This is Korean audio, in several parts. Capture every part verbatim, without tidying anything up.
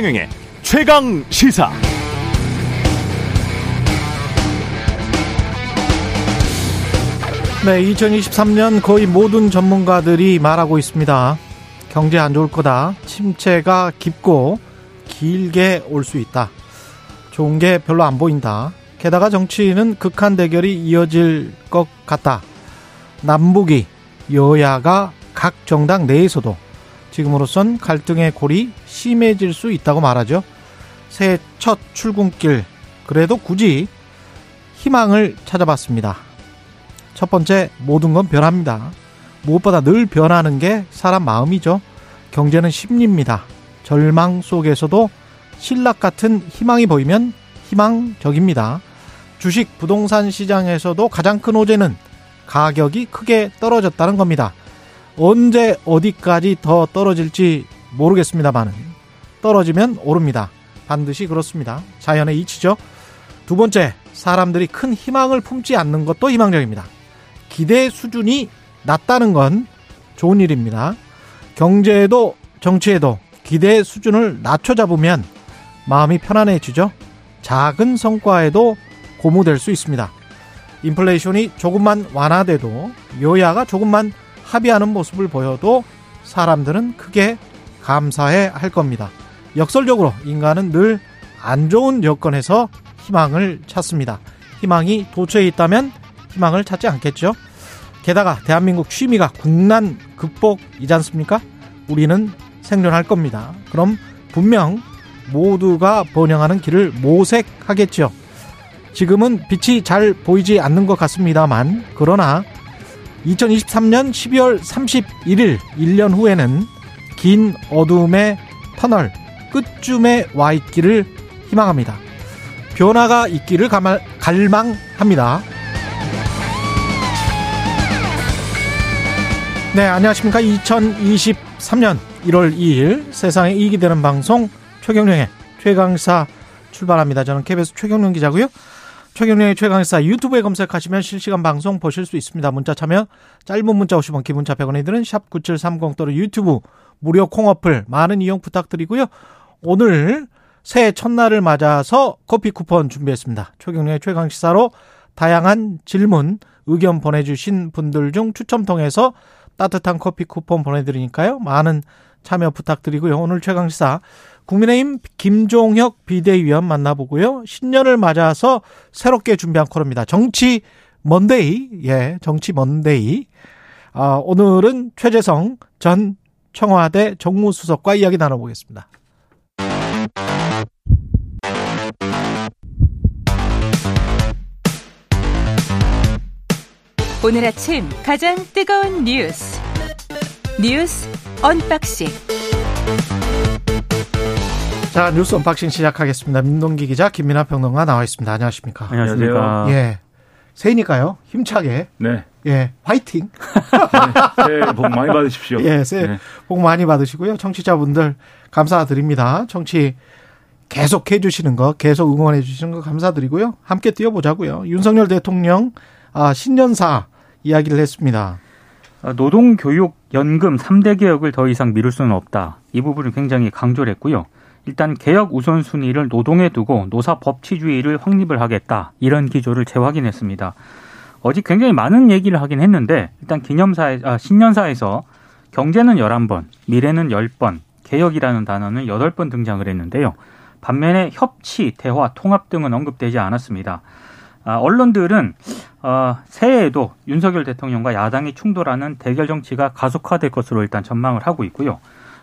최경영의 최강시사. 네, 이천이십삼 년 거의 모든 전문가들이 말하고 있습니다. 경제 안 좋을 거다. 침체가 깊고 길게 올 수 있다. 좋은 게 별로 안 보인다. 게다가 정치인은 극한 대결이 이어질 것 같다. 남북이 여야가 각 정당 내에서도 지금으로선 갈등의 골이 심해질 수 있다고 말하죠. 새해 첫 출근길, 그래도 굳이 희망을 찾아봤습니다. 첫 번째, 모든 건 변합니다. 무엇보다 늘 변하는 게 사람 마음이죠. 경제는 심리입니다. 절망 속에서도 신락 같은 희망이 보이면 희망적입니다. 주식, 부동산 시장에서도 가장 큰 호재는 가격이 크게 떨어졌다는 겁니다. 언제 어디까지 더 떨어질지 모르겠습니다만 떨어지면 오릅니다. 반드시 그렇습니다. 자연의 이치죠. 두 번째, 사람들이 큰 희망을 품지 않는 것도 희망적입니다. 기대 수준이 낮다는 건 좋은 일입니다. 경제에도 정치에도 기대 수준을 낮춰 잡으면 마음이 편안해지죠. 작은 성과에도 고무될 수 있습니다. 인플레이션이 조금만 완화돼도 여야가 조금만 합의하는 모습을 보여도 사람들은 크게 감사해 할 겁니다. 역설적으로 인간은 늘 안 좋은 여건에서 희망을 찾습니다. 희망이 도처에 있다면 희망을 찾지 않겠죠. 게다가 대한민국 취미가 국난 극복이지 않습니까? 우리는 생존할 겁니다. 그럼 분명 모두가 번영하는 길을 모색하겠죠. 지금은 빛이 잘 보이지 않는 것 같습니다만 그러나 이천이십삼 년 십이월 삼십일일 일 년 후에는 긴 어둠의 터널 끝쯤에 와 있기를 희망합니다. 변화가 있기를 갈망합니다. 네, 안녕하십니까. 이천이십삼 년 일월 이일 세상에 이익이 되는 방송 최경영의 최강시사 출발합니다. 저는 케이비에스 최경영 기자고요. 최경영의 최강시사 유튜브에 검색하시면 실시간 방송 보실 수 있습니다. 문자 참여 짧은 문자 오십 원, 긴 문자 백 원이 드는 샵 구칠삼공 또는 유튜브 무료 콩어플 많은 이용 부탁드리고요. 오늘 새해 첫날을 맞아서 커피 쿠폰 준비했습니다. 최경영의 최강시사로 다양한 질문, 의견 보내주신 분들 중 추첨 통해서 따뜻한 커피 쿠폰 보내드리니까요. 많은 참여 부탁드리고요. 오늘 최강시사 국민의힘 김종혁 비대위원 만나보고요. 신년을 맞아서 새롭게 준비한 코너입니다. 정치 먼데이. 예, 정치 먼데이. 어, 오늘은 최재성 전 청와대 정무수석과 이야기 나눠보겠습니다. 오늘 아침 가장 뜨거운 뉴스. 뉴스 언박싱. 자, 뉴스 언박싱 시작하겠습니다. 민동기 기자, 김민하 평론가 나와 있습니다. 안녕하십니까? 안녕하십니까? 예, 새해니까요. 힘차게. 네. 예, 화이팅. 네, 새해 복 많이 받으십시오. 예, 새해 네. 복 많이 받으시고요. 청취자분들 감사드립니다. 청취 계속 해주시는 거, 계속 응원해 주시는 거 감사드리고요. 함께 뛰어보자고요. 윤석열 대통령 아, 신년사 이야기를 했습니다. 노동, 교육, 연금 삼 대 개혁을 더 이상 미룰 수는 없다. 이 부분을 굉장히 강조를 했고요. 일단 개혁 우선순위를 노동에 두고 노사 법치주의를 확립을 하겠다. 이런 기조를 재확인했습니다. 어제 굉장히 많은 얘기를 하긴 했는데 일단 기념사, 아, 신년사에서 경제는 열한 번, 미래는 열 번, 개혁이라는 단어는 여덟 번 등장을 했는데요. 반면에 협치, 대화, 통합 등은 언급되지 않았습니다. 아, 언론들은 어, 새해에도 윤석열 대통령과 야당이 충돌하는 대결 정치가 가속화될 것으로 일단 전망을 하고 있고요.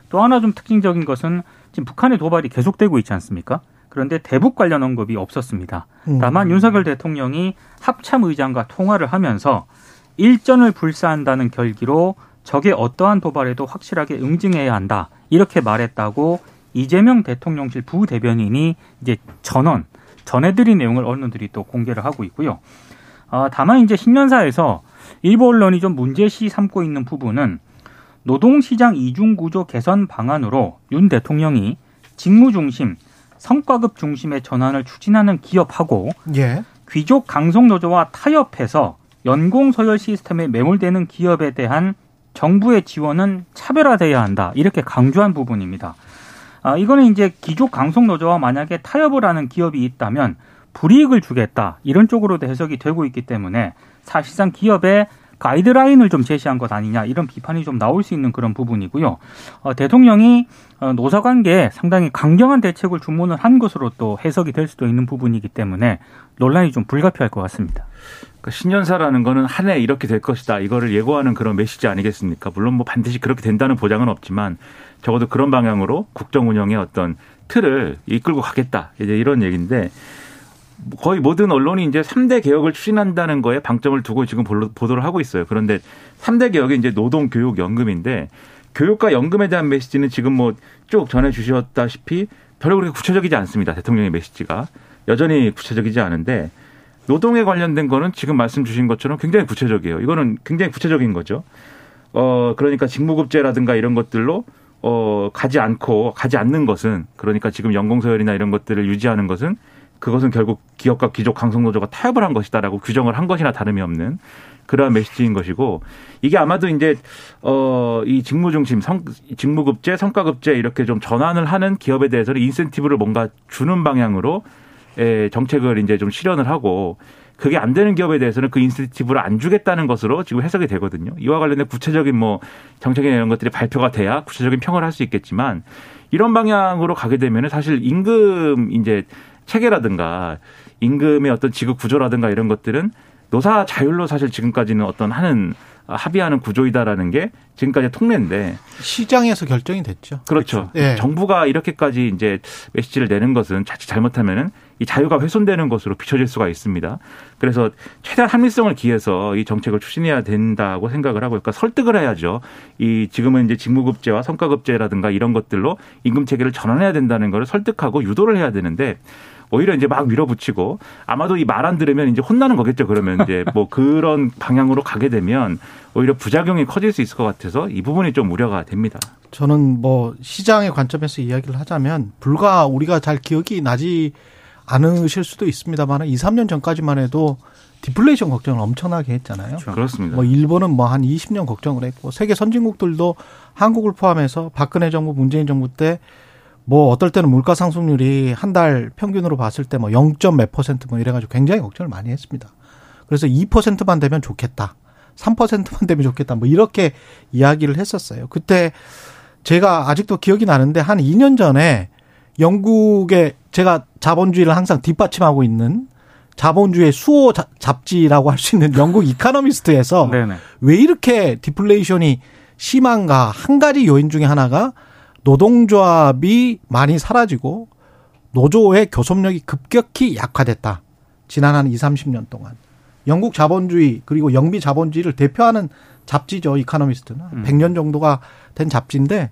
또 하나 좀 특징적인 것은 지금 북한의 도발이 계속되고 있지 않습니까? 그런데 대북 관련 언급이 없었습니다. 음. 다만 윤석열 대통령이 합참 의장과 통화를 하면서 일전을 불사한다는 결기로 적의 어떠한 도발에도 확실하게 응징해야 한다. 이렇게 말했다고 이재명 대통령실 부대변인이 이제 전언, 전해드린 내용을 언론들이 또 공개를 하고 있고요. 아, 다만 이제 신년사에서 일부 언론이 좀 문제시 삼고 있는 부분은 노동시장 이중구조 개선 방안으로 윤 대통령이 직무중심, 성과급 중심의 전환을 추진하는 기업하고 예. 귀족 강성노조와 타협해서 연공서열 시스템에 매몰되는 기업에 대한 정부의 지원은 차별화돼야 한다. 이렇게 강조한 부분입니다. 아, 이거는 이제 기존 강속노조와 만약에 타협을 하는 기업이 있다면 불이익을 주겠다, 이런 쪽으로도 해석이 되고 있기 때문에 사실상 기업의 가이드라인을 좀 제시한 것 아니냐, 이런 비판이 좀 나올 수 있는 그런 부분이고요. 어, 대통령이 노사관계에 상당히 강경한 대책을 주문을 한 것으로 또 해석이 될 수도 있는 부분이기 때문에 논란이 좀 불가피할 것 같습니다. 그러니까 신년사라는 거는 한 해 이렇게 될 것이다, 이거를 예고하는 그런 메시지 아니겠습니까? 물론 뭐 반드시 그렇게 된다는 보장은 없지만 적어도 그런 방향으로 국정 운영의 어떤 틀을 이끌고 가겠다, 이제 이런 얘기인데, 거의 모든 언론이 이제 삼 대 개혁을 추진한다는 거에 방점을 두고 지금 보도를 하고 있어요. 그런데 삼 대 개혁이 이제 노동, 교육, 연금인데, 교육과 연금에 대한 메시지는 지금 뭐 쭉 전해 주셨다시피 별로 그렇게 구체적이지 않습니다. 대통령의 메시지가 여전히 구체적이지 않은데, 노동에 관련된 거는 지금 말씀 주신 것처럼 굉장히 구체적이에요. 이거는 굉장히 구체적인 거죠. 어, 그러니까 직무급제라든가 이런 것들로 어, 가지 않고, 가지 않는 것은, 그러니까 지금 연공서열이나 이런 것들을 유지하는 것은, 그것은 결국 기업과 기족 강성노조가 타협을 한 것이다라고 규정을 한 것이나 다름이 없는 그러한 메시지인 것이고, 이게 아마도 이제 어, 이 직무 중심, 성, 직무급제, 성과급제 이렇게 좀 전환을 하는 기업에 대해서는 인센티브를 뭔가 주는 방향으로 에, 정책을 이제 좀 실현을 하고, 그게 안 되는 기업에 대해서는 그 인센티브를 안 주겠다는 것으로 지금 해석이 되거든요. 이와 관련된 구체적인 뭐 정책이나 이런 것들이 발표가 돼야 구체적인 평을 할 수 있겠지만, 이런 방향으로 가게 되면은 사실 임금 이제 체계라든가 임금의 어떤 지급 구조라든가 이런 것들은 노사 자율로 사실 지금까지는 어떤 하는 합의하는 구조이다라는 게 지금까지 통례인데, 시장에서 결정이 됐죠. 그렇죠. 그렇죠. 네. 정부가 이렇게까지 이제 메시지를 내는 것은 자칫 잘못하면은 이 자유가 훼손되는 것으로 비춰질 수가 있습니다. 그래서 최대한 합리성을 기해서 이 정책을 추진해야 된다고 생각을 하고, 그러니까 설득을 해야죠. 이 지금은 이제 직무급제와 성과급제라든가 이런 것들로 임금 체계를 전환해야 된다는 걸 설득하고 유도를 해야 되는데, 오히려 이제 막 밀어붙이고, 아마도 이 말 안 들으면 이제 혼나는 거겠죠. 그러면 이제 뭐 그런 방향으로 가게 되면 오히려 부작용이 커질 수 있을 것 같아서 이 부분이 좀 우려가 됩니다. 저는 뭐 시장의 관점에서 이야기를 하자면, 불과 우리가 잘 기억이 나지 않으실 수도 있습니다만 이, 삼 년 전까지만 해도 디플레이션 걱정을 엄청나게 했잖아요. 그렇죠. 그렇습니다. 뭐 일본은 뭐 한 이십 년 걱정을 했고, 세계 선진국들도 한국을 포함해서 박근혜 정부, 문재인 정부 때 뭐 어떨 때는 물가 상승률이 한 달 평균으로 봤을 때 뭐 영 점 몇 퍼센트 뭐 이래가지고 굉장히 걱정을 많이 했습니다. 그래서 이 퍼센트만 되면 좋겠다, 삼 퍼센트만 되면 좋겠다, 뭐 이렇게 이야기를 했었어요. 그때 제가 아직도 기억이 나는데, 한 이 년 전에 영국의, 제가 자본주의를 항상 뒷받침하고 있는 자본주의의 수호 잡지라고 할 수 있는 영국 이코노미스트에서 왜 이렇게 디플레이션이 심한가, 한 가지 요인 중에 하나가 노동조합이 많이 사라지고 노조의 교섭력이 급격히 약화됐다. 지난 한 이삼십 년 동안. 영국 자본주의, 그리고 영미 자본주의를 대표하는 잡지죠, 이코노미스트는. 음. 백 년 정도가 된 잡지인데,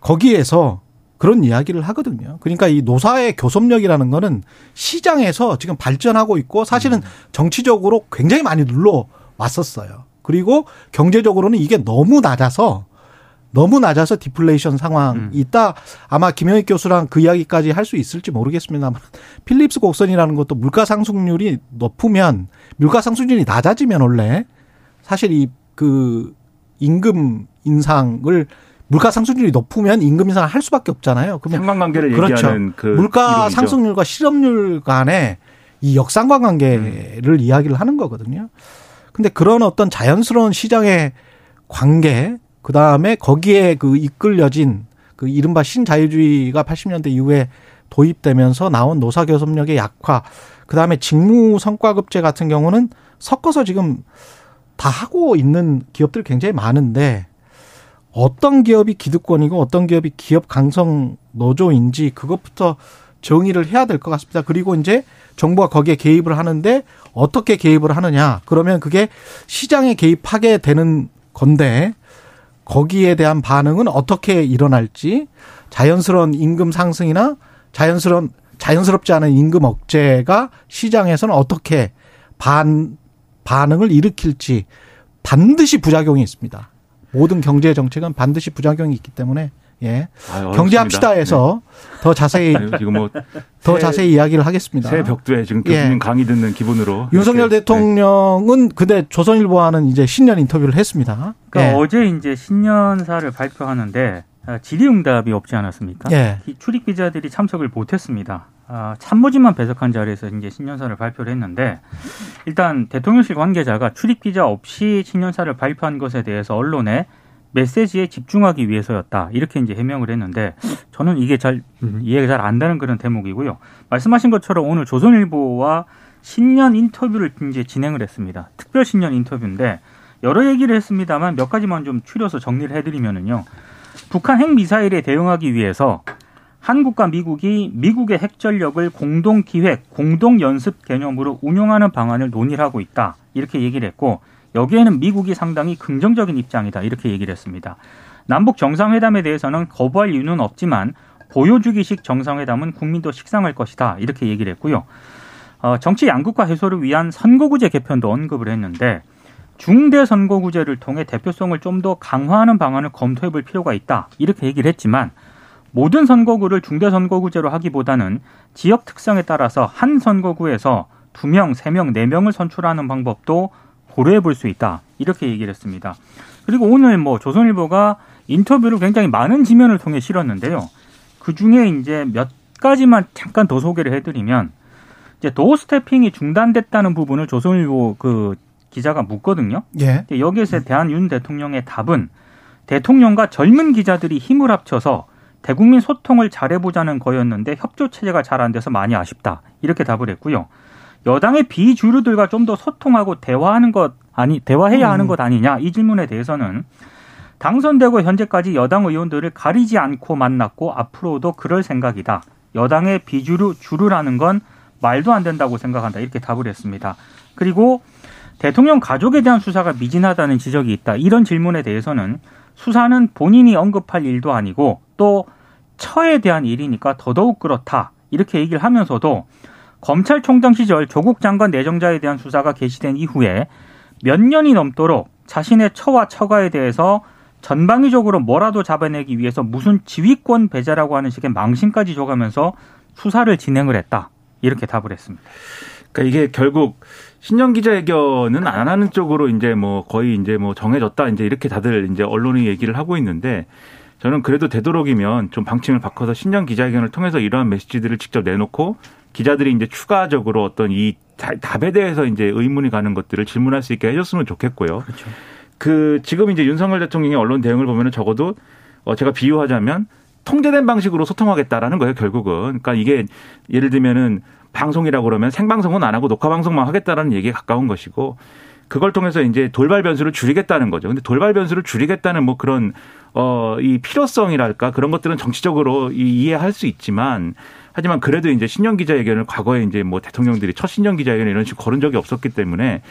거기에서 그런 이야기를 하거든요. 그러니까 이 노사의 교섭력이라는 거는 시장에서 지금 발전하고 있고, 사실은 정치적으로 굉장히 많이 눌러왔었어요. 그리고 경제적으로는 이게 너무 낮아서 너무 낮아서 디플레이션 상황이 음. 있다. 아마 김영익 교수랑 그 이야기까지 할 수 있을지 모르겠습니다만, 필립스 곡선이라는 것도 물가 상승률이 높으면, 물가 상승률이 낮아지면 원래 사실 이 그 임금 인상을, 물가 상승률이 높으면 임금 인상을 할 수밖에 없잖아요. 그러면 상관관계를 그렇죠. 얘기하는 그 물가 이론이죠. 상승률과 실업률 간의 이 역상관 관계를 음. 이야기를 하는 거거든요. 근데 그런 어떤 자연스러운 시장의 관계, 그 다음에 거기에 그 이끌려진 그 이른바 신자유주의가 팔십 년대 이후에 도입되면서 나온 노사교섭력의 약화, 그 다음에 직무성과급제 같은 경우는 섞어서 지금 다 하고 있는 기업들 굉장히 많은데, 어떤 기업이 기득권이고 어떤 기업이 기업 강성 노조인지 그것부터 정의를 해야 될 것 같습니다. 그리고 이제 정부가 거기에 개입을 하는데 어떻게 개입을 하느냐, 그러면 그게 시장에 개입하게 되는 건데, 거기에 대한 반응은 어떻게 일어날지, 자연스러운 임금 상승이나 자연스러운, 자연스럽지 않은 임금 억제가 시장에서는 어떻게 반, 반응을 일으킬지, 반드시 부작용이 있습니다. 모든 경제 정책은 반드시 부작용이 있기 때문에, 예. 아유, 경제합시다에서 네. 더 자세히, 지금 뭐 더 자세히 이야기를 하겠습니다. 새 벽두에 지금 교수님 예. 강의 듣는 기분으로. 윤석열 대통령은 네. 근데 조선일보와는 이제 신년 인터뷰를 했습니다. 그러니까 예. 어제 이제 신년사를 발표하는데, 질의응답이 없지 않았습니까? 예. 출입 기자들이 참석을 못했습니다. 아, 참모진만 배석한 자리에서 이제 신년사를 발표를 했는데, 일단 대통령실 관계자가 출입 기자 없이 신년사를 발표한 것에 대해서 언론에 메시지에 집중하기 위해서였다, 이렇게 이제 해명을 했는데, 저는 이게 잘 이해가 잘 안 되는 그런 대목이고요. 말씀하신 것처럼 오늘 조선일보와 신년 인터뷰를 이제 진행을 했습니다. 특별 신년 인터뷰인데 여러 얘기를 했습니다만 몇 가지만 좀 추려서 정리를 해드리면은요, 북한 핵 미사일에 대응하기 위해서 한국과 미국이 미국의 핵전력을 공동 기획, 공동 연습 개념으로 운용하는 방안을 논의를 하고 있다, 이렇게 얘기를 했고, 여기에는 미국이 상당히 긍정적인 입장이다, 이렇게 얘기를 했습니다. 남북 정상회담에 대해서는 거부할 이유는 없지만 보여주기식 정상회담은 국민도 식상할 것이다, 이렇게 얘기를 했고요. 어, 정치 양극화 해소를 위한 선거구제 개편도 언급을 했는데, 중대선거구제를 통해 대표성을 좀 더 강화하는 방안을 검토해 볼 필요가 있다, 이렇게 얘기를 했지만, 모든 선거구를 중대선거구제로 하기보다는 지역 특성에 따라서 한 선거구에서 두 명, 세 명, 네 명을 선출하는 방법도 고려해 볼 수 있다, 이렇게 얘기를 했습니다. 그리고 오늘 뭐 조선일보가 인터뷰를 굉장히 많은 지면을 통해 실었는데요. 그중에 이제 몇 가지만 잠깐 더 소개를 해드리면, 이제 도어스태핑이 중단됐다는 부분을 조선일보 그 기자가 묻거든요. 예. 여기에서 대한 윤 대통령의 답은 대통령과 젊은 기자들이 힘을 합쳐서 대국민 소통을 잘해보자는 거였는데 협조 체제가 잘 안 돼서 많이 아쉽다, 이렇게 답을 했고요. 여당의 비주류들과 좀 더 소통하고 대화하는 것 아니 대화해야 하는 것 아니냐, 이 질문에 대해서는 당선되고 현재까지 여당 의원들을 가리지 않고 만났고 앞으로도 그럴 생각이다. 여당의 비주류 주류라는 건 말도 안 된다고 생각한다, 이렇게 답을 했습니다. 그리고 대통령 가족에 대한 수사가 미진하다는 지적이 있다, 이런 질문에 대해서는 수사는 본인이 언급할 일도 아니고 또 처에 대한 일이니까 더더욱 그렇다, 이렇게 얘기를 하면서도 검찰총장 시절 조국 장관 내정자에 대한 수사가 개시된 이후에 몇 년이 넘도록 자신의 처와 처가에 대해서 전방위적으로 뭐라도 잡아내기 위해서 무슨 지휘권 배제라고 하는 식의 망신까지 줘가면서 수사를 진행을 했다, 이렇게 답을 했습니다. 그러니까 이게 결국 신년 기자회견은 안 하는 쪽으로 이제 뭐 거의 이제 뭐 정해졌다, 이제 이렇게 다들 이제 언론이 얘기를 하고 있는데, 저는 그래도 되도록이면 좀 방침을 바꿔서 신년 기자회견을 통해서 이러한 메시지들을 직접 내놓고 기자들이 이제 추가적으로 어떤 이 답에 대해서 이제 의문이 가는 것들을 질문할 수 있게 해줬으면 좋겠고요. 그렇죠. 그 지금 이제 윤석열 대통령의 언론 대응을 보면은 적어도 어 제가 비유하자면 통제된 방식으로 소통하겠다라는 거예요, 결국은. 그러니까 이게 예를 들면은 방송이라고 그러면 생방송은 안 하고 녹화 방송만 하겠다라는 얘기에 가까운 것이고, 그걸 통해서 이제 돌발 변수를 줄이겠다는 거죠. 근데 돌발 변수를 줄이겠다는 뭐 그런 어 이 필요성이랄까 그런 것들은 정치적으로 이 이해할 수 있지만, 하지만 그래도 이제 신년 기자회견을 과거에 이제 뭐 대통령들이 첫 신년 기자회견 이런 식으로 거른 적이 없었기 때문에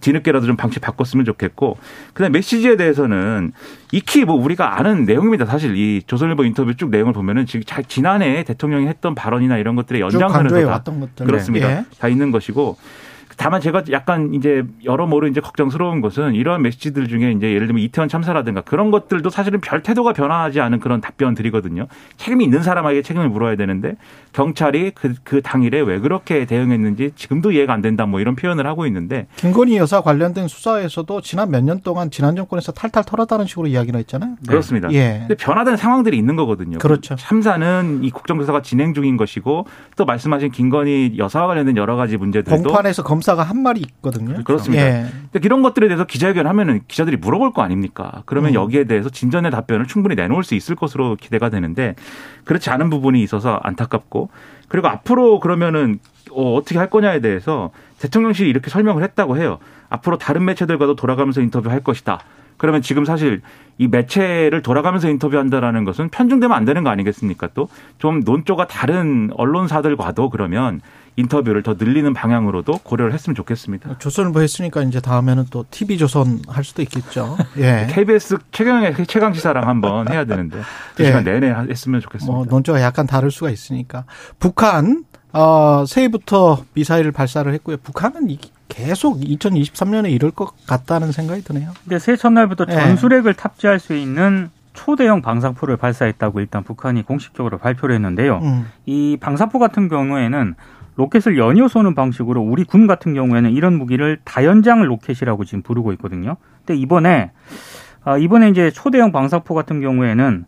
뒤늦게라도 좀 방식 바꿨으면 좋겠고, 그다음 메시지에 대해서는 익히 뭐 우리가 아는 내용입니다. 사실 이 조선일보 인터뷰 쭉 내용을 보면은 지금 지난해 대통령이 했던 발언이나 이런 것들의 연장선에서 다 그렇습니다. 예. 다 있는 것이고, 다만 제가 약간 이제 여러모로 이제 걱정스러운 것은 이러한 메시지들 중에 이제 예를 들면 이태원 참사라든가 그런 것들도 사실은 별 태도가 변화하지 않은 그런 답변들이거든요. 책임이 있는 사람에게 책임을 물어야 되는데 경찰이 그, 그 당일에 왜 그렇게 대응했는지 지금도 이해가 안 된다, 뭐 이런 표현을 하고 있는데, 김건희 여사 관련된 수사에서도 지난 몇 년 동안 지난 정권에서 탈탈 털었다는 식으로 이야기가 있잖아요. 네. 그렇습니다. 예. 근데 변화된 상황들이 있는 거거든요. 그렇죠. 참사는 이 국정조사가 진행 중인 것이고, 또 말씀하신 김건희 여사와 관련된 여러 가지 문제들도 공판에서 검 검사가 한 말이 있거든요. 그렇습니다. 예. 근데 이런 것들에 대해서 기자회견 하면은 기자들이 물어볼 거 아닙니까? 그러면 음. 여기에 대해서 진전의 답변을 충분히 내놓을 수 있을 것으로 기대가 되는데, 그렇지 않은 부분이 있어서 안타깝고, 그리고 앞으로 그러면은 어, 어떻게 할 거냐에 대해서 대통령실이 이렇게 설명을 했다고 해요. 앞으로 다른 매체들과도 돌아가면서 인터뷰할 것이다. 그러면 지금 사실 이 매체를 돌아가면서 인터뷰한다라는 것은 편중되면 안 되는 거 아니겠습니까? 또 좀 논조가 다른 언론사들과도 그러면 인터뷰를 더 늘리는 방향으로도 고려를 했으면 좋겠습니다. 조선일보 했으니까 이제 다음에는 또 티비조선 할 수도 있겠죠. 예. 케이비에스 최경영 최강시사랑 한번 해야 되는데 두 시간 예. 내내 했으면 좋겠습니다. 뭐 논조가 약간 다를 수가 있으니까. 북한 어, 새해부터 미사일을 발사를 했고요. 북한은 이게 계속 이천이십삼 년에 이럴 것 같다는 생각이 드네요. 근데 새해 첫날부터 전술핵을 네. 탑재할 수 있는 초대형 방사포를 발사했다고 일단 북한이 공식적으로 발표를 했는데요. 음. 이 방사포 같은 경우에는 로켓을 연이어 쏘는 방식으로, 우리 군 같은 경우에는 이런 무기를 다연장 로켓이라고 지금 부르고 있거든요. 근데 이번에 이번에 이제 초대형 방사포 같은 경우에는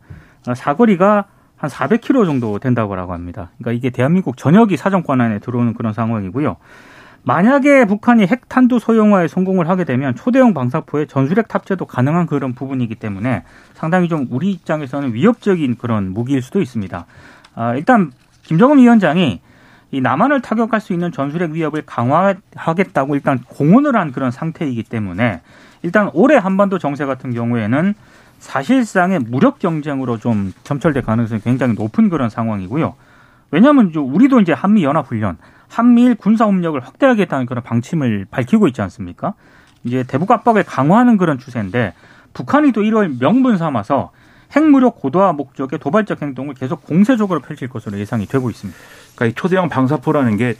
사거리가 한 사백 킬로미터 정도 된다고 합니다. 그러니까 이게 대한민국 전역이 사정권 안에 들어오는 그런 상황이고요. 만약에 북한이 핵탄두 소형화에 성공을 하게 되면 초대형 방사포에 전술핵 탑재도 가능한 그런 부분이기 때문에 상당히 좀 우리 입장에서는 위협적인 그런 무기일 수도 있습니다. 아, 일단 김정은 위원장이 이 남한을 타격할 수 있는 전술핵 위협을 강화하겠다고 일단 공언을 한 그런 상태이기 때문에 일단 올해 한반도 정세 같은 경우에는 사실상의 무력 경쟁으로 좀 점철될 가능성이 굉장히 높은 그런 상황이고요. 왜냐하면 우리도 이제 한미연합훈련, 한미일 군사협력을 확대하겠다는 그런 방침을 밝히고 있지 않습니까? 이제 대북 압박을 강화하는 그런 추세인데 북한이 또 일월 명분 삼아서 핵무력 고도화 목적의 도발적 행동을 계속 공세적으로 펼칠 것으로 예상이 되고 있습니다. 그러니까 이 초대형 방사포라는 게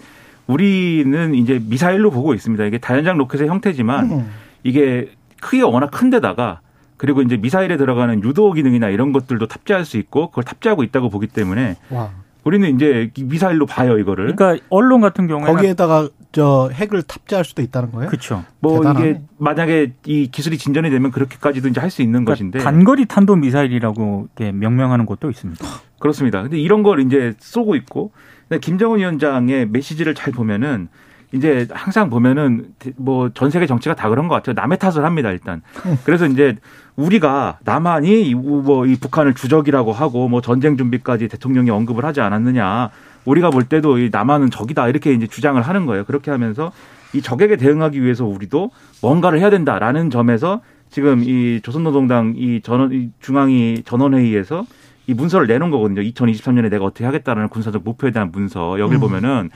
우리는 이제 미사일로 보고 있습니다. 이게 다연장 로켓의 형태지만 음. 이게 크기가 워낙 큰데다가 그리고 이제 미사일에 들어가는 유도 기능이나 이런 것들도 탑재할 수 있고 그걸 탑재하고 있다고 보기 때문에 와. 우리는 이제 미사일로 봐요 이거를. 그러니까 언론 같은 경우에는 거기에다가 저 핵을 탑재할 수도 있다는 거예요. 그렇죠. 뭐 대단하네. 이게 만약에 이 기술이 진전이 되면 그렇게까지도 이제 할 수 있는 그러니까 것인데. 단거리 탄도 미사일이라고 이렇게 명명하는 것도 있습니다. 그렇습니다. 근데 이런 걸 이제 쏘고 있고. 근데 김정은 위원장의 메시지를 잘 보면은. 이제 항상 보면은 뭐 전 세계 정치가 다 그런 것 같아요. 남의 탓을 합니다 일단. 그래서 이제 우리가 남한이 뭐 이 북한을 주적이라고 하고 뭐 전쟁 준비까지 대통령이 언급을 하지 않았느냐. 우리가 볼 때도 이 남한은 적이다 이렇게 이제 주장을 하는 거예요. 그렇게 하면서 이 적에게 대응하기 위해서 우리도 뭔가를 해야 된다라는 점에서 지금 이 조선노동당 이 전원 이 중앙위 전원회의에서 이 문서를 내놓은 거거든요. 이천이십삼 년에 내가 어떻게 하겠다라는 군사적 목표에 대한 문서. 여기를 음. 보면은.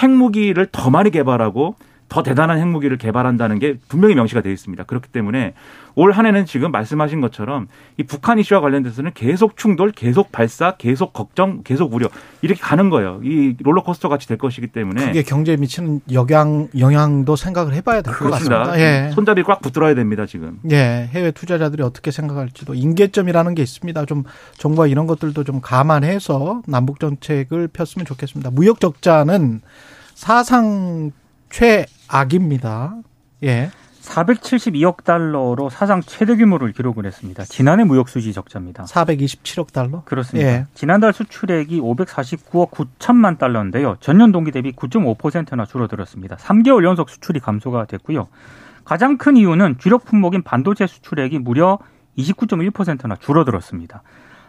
핵무기를 더 많이 개발하고 더 대단한 핵무기를 개발한다는 게 분명히 명시가 되어 있습니다. 그렇기 때문에 올 한 해는 지금 말씀하신 것처럼 이 북한 이슈와 관련돼서는 계속 충돌, 계속 발사, 계속 걱정, 계속 우려 이렇게 가는 거예요. 이 롤러코스터 같이 될 것이기 때문에. 그게 경제에 미치는 영향, 영향도 생각을 해봐야 될 것 같습니다. 예. 손잡이 꽉 붙들어야 됩니다. 지금. 예, 해외 투자자들이 어떻게 생각할지도 임계점이라는 게 있습니다. 좀 정부가 이런 것들도 좀 감안해서 남북 정책을 폈으면 좋겠습니다. 무역 적자는 사상 최악입니다. 예. 사백칠십이억 달러로 사상 최대 규모를 기록을 했습니다. 지난해 무역 수지 적자입니다. 사백이십칠억 달러? 그렇습니다. 예. 지난달 수출액이 오백사십구억 구천만 달러인데요. 전년 동기 대비 구 점 오 퍼센트나 줄어들었습니다. 삼 개월 연속 수출이 감소가 됐고요. 가장 큰 이유는 주력 품목인 반도체 수출액이 무려 이십구 점 일 퍼센트나 줄어들었습니다.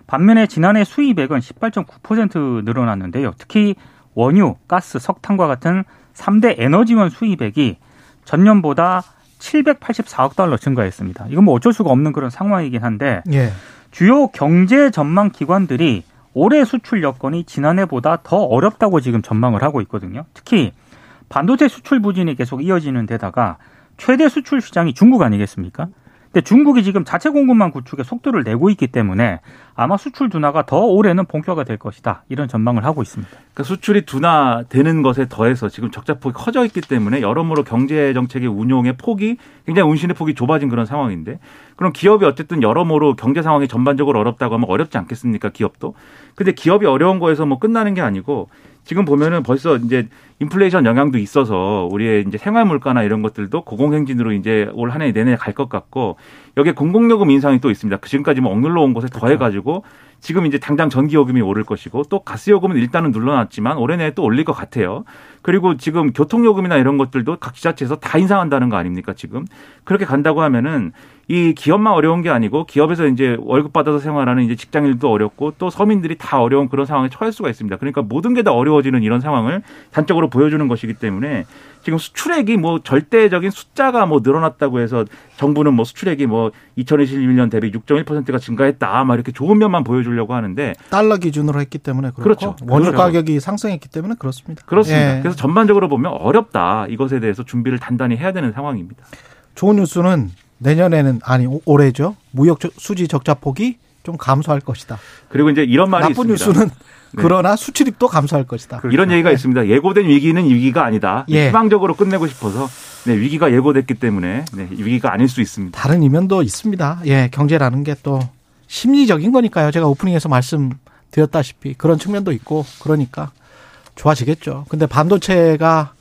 반면에 지난해 수입액은 십팔 점 구 퍼센트 늘어났는데요. 특히 원유, 가스, 석탄과 같은 삼 대 에너지원 수입액이 전년보다 칠백팔십사억 달러 증가했습니다. 이건 뭐 어쩔 수가 없는 그런 상황이긴 한데 예. 주요 경제 전망 기관들이 올해 수출 여건이 지난해보다 더 어렵다고 지금 전망을 하고 있거든요. 특히 반도체 수출 부진이 계속 이어지는 데다가 최대 수출 시장이 중국 아니겠습니까? 근데 중국이 지금 자체 공급망 구축에 속도를 내고 있기 때문에 아마 수출 둔화가 더 올해는 본격화가 될 것이다. 이런 전망을 하고 있습니다. 그러니까 수출이 둔화되는 것에 더해서 지금 적자폭이 커져 있기 때문에 여러모로 경제정책의 운용의 폭이 굉장히 운신의 폭이 좁아진 그런 상황인데 그럼 기업이 어쨌든 여러모로 경제 상황이 전반적으로 어렵다고 하면 어렵지 않겠습니까? 기업도. 근데 기업이 어려운 거에서 뭐 끝나는 게 아니고 지금 보면은 벌써 이제 인플레이션 영향도 있어서 우리의 이제 생활 물가나 이런 것들도 고공행진으로 이제 올 한 해 내내 갈 것 같고 여기에 공공요금 인상이 또 있습니다. 지금까지 뭐 억눌러 온 것에 더해 가지고 지금 이제 당장 전기요금이 오를 것이고 또 가스요금은 일단은 눌러놨지만 올해 내에 또 올릴 것 같아요. 그리고 지금 교통요금이나 이런 것들도 각 지자체에서 다 인상한다는 거 아닙니까 지금? 그렇게 간다고 하면은 이 기업만 어려운 게 아니고 기업에서 이제 월급 받아서 생활하는 이제 직장인들도 어렵고 또 서민들이 다 어려운 그런 상황에 처할 수가 있습니다. 그러니까 모든 게 다 어려워지는 이런 상황을 단적으로 보여주는 것이기 때문에 지금 수출액이 뭐 절대적인 숫자가 뭐 늘어났다고 해서 정부는 뭐 수출액이 뭐 이천이십일 년 대비 육 점 일 퍼센트가 증가했다 막 이렇게 좋은 면만 보여주려고 하는데 달러 기준으로 했기 때문에 그렇고 그렇죠. 원유 가격이 상승했기 때문에 그렇습니다. 그렇습니다. 예. 그래서 전반적으로 보면 어렵다 이것에 대해서 준비를 단단히 해야 되는 상황입니다. 좋은 뉴스는 내년에는 아니 올해죠. 무역 수지 적자폭이 좀 감소할 것이다. 그리고 이제 이런 말이 나쁜 있습니다. 나쁜 뉴스는 네. 그러나 수출입도 감소할 것이다. 그렇죠. 이런 얘기가 네. 있습니다. 예고된 위기는 위기가 아니다. 예. 희망적으로 끝내고 싶어서 네, 위기가 예고됐기 때문에 네, 위기가 아닐 수 있습니다. 다른 이면도 있습니다. 예, 경제라는 게 또 심리적인 거니까요. 제가 오프닝에서 말씀드렸다시피 그런 측면도 있고 그러니까 좋아지겠죠. 근데 반도체가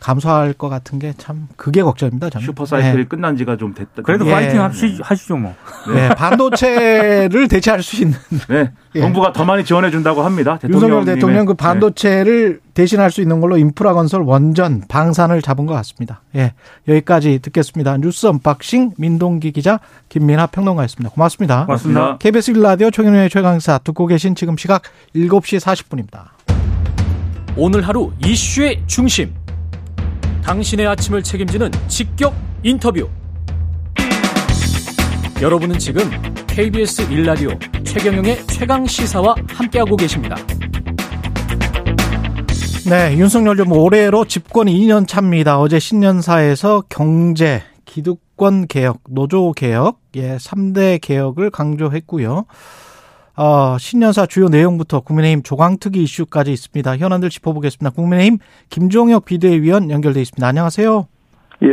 감소할 것 같은 게 참 그게 걱정입니다. 저는. 슈퍼사이클이 네. 끝난 지가 좀 됐다. 그래도 예. 파이팅 합시, 하시죠 뭐. 네. 네. 반도체를 대체할 수 있는. 네. 예. 정부가 더 많이 지원해 준다고 합니다. 윤석열 대통령 그 반도체를 네. 대신할 수 있는 걸로 인프라 건설 원전 방산을 잡은 것 같습니다. 예. 여기까지 듣겠습니다. 뉴스 언박싱 민동기 기자 김민하 평론가였습니다. 고맙습니다. 고맙습니다. 케이비에스 일 라디오 최경영의 최강사 듣고 계신 지금 시각 일곱 시 사십 분입니다. 오늘 하루 이슈의 중심. 당신의 아침을 책임지는 직격 인터뷰. 여러분은 지금 케이비에스 일 라디오 최경영의 최강시사와 함께하고 계십니다. 네, 윤석열 정부 올해로 집권이 이 년 차입니다. 어제 신년사에서 경제, 기득권 개혁, 노조 개혁, 예, 삼 대 개혁을 강조했고요. 어, 신년사 주요 내용부터 국민의힘 조강특위 이슈까지 있습니다. 현안들 짚어보겠습니다. 국민의힘 김종혁 비대위원 연결돼 있습니다. 안녕하세요. 예,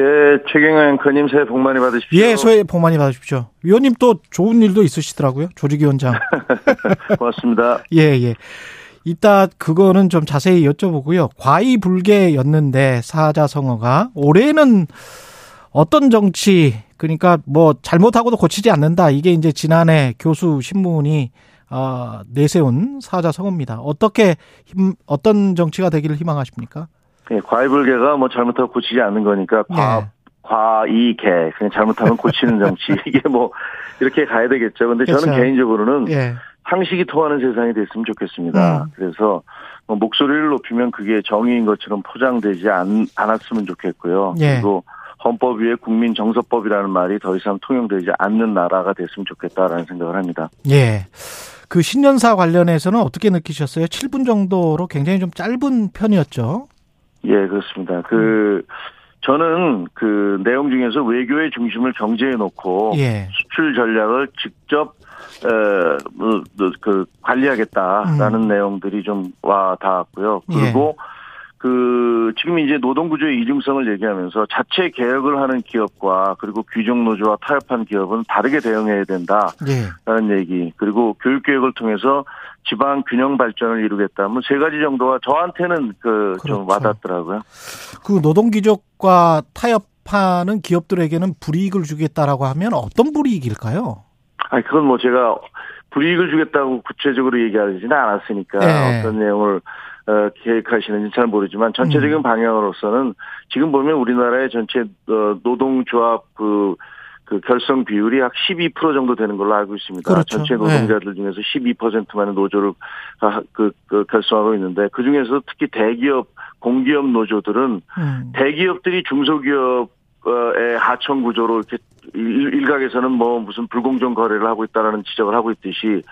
최경영 앵커님 새해 복 많이 받으십시오. 예, 새해 복 많이 받으십시오. 위원님 또 좋은 일도 있으시더라고요. 조직위원장. 고맙습니다. 예, 예. 이따 그거는 좀 자세히 여쭤보고요. 과이불개였는데 사자성어가 올해는 어떤 정치, 그러니까 뭐 잘못하고도 고치지 않는다. 이게 이제 지난해 교수 신문이 어, 내세운 사자성어입니다. 어떻게 힘, 어떤 정치가 되기를 희망하십니까? 예, 과이불개가 뭐 잘못하고 고치지 않는 거니까 과, 네. 과이개 그냥 잘못하면 고치는 정치 이게 뭐 이렇게 가야 되겠죠. 근데 그렇죠. 저는 개인적으로는 예. 상식이 통하는 세상이 됐으면 좋겠습니다. 음. 그래서 뭐 목소리를 높이면 그게 정의인 것처럼 포장되지 않, 않았으면 좋겠고요. 예. 그리고 헌법 위에 국민 정서법이라는 말이 더 이상 통용되지 않는 나라가 됐으면 좋겠다라는 생각을 합니다. 예. 그 신년사 관련해서는 어떻게 느끼셨어요? 칠 분 정도로 굉장히 좀 짧은 편이었죠? 예, 그렇습니다. 그, 음. 저는 그 내용 중에서 외교의 중심을 경제에 놓고 예. 수출 전략을 직접, 에, 그, 관리하겠다라는 음. 내용들이 좀 와 닿았고요. 그리고 예. 그 지금 이제 노동구조의 이중성을 얘기하면서 자체 개혁을 하는 기업과 그리고 귀족노조와 타협한 기업은 다르게 대응해야 된다라는 네. 얘기. 그리고 교육개혁을 통해서 지방 균형 발전을 이루겠다. 뭐 세 가지 정도가 저한테는 그 좀 그렇죠. 와닿더라고요. 그 노동귀족과 타협하는 기업들에게는 불이익을 주겠다라고 하면 어떤 불이익일까요? 아니 그건 뭐 제가 불이익을 주겠다고 구체적으로 얘기하지는 않았으니까 네. 어떤 내용을. 어, 계획하시는지 잘 모르지만 전체적인 음. 방향으로서는 지금 보면 우리나라의 전체 어, 노동조합 그, 그 결성 비율이 약 십이 퍼센트 정도 되는 걸로 알고 있습니다. 그렇죠. 전체 노동자들 네. 중에서 십이 퍼센트만의 노조를 아, 그, 그 결성하고 있는데 그 중에서 특히 대기업, 공기업 노조들은 음. 대기업들이 중소기업의 하청 구조로 이렇게 일각에서는 뭐 무슨 불공정 거래를 하고 있다라는 지적을 하고 있듯이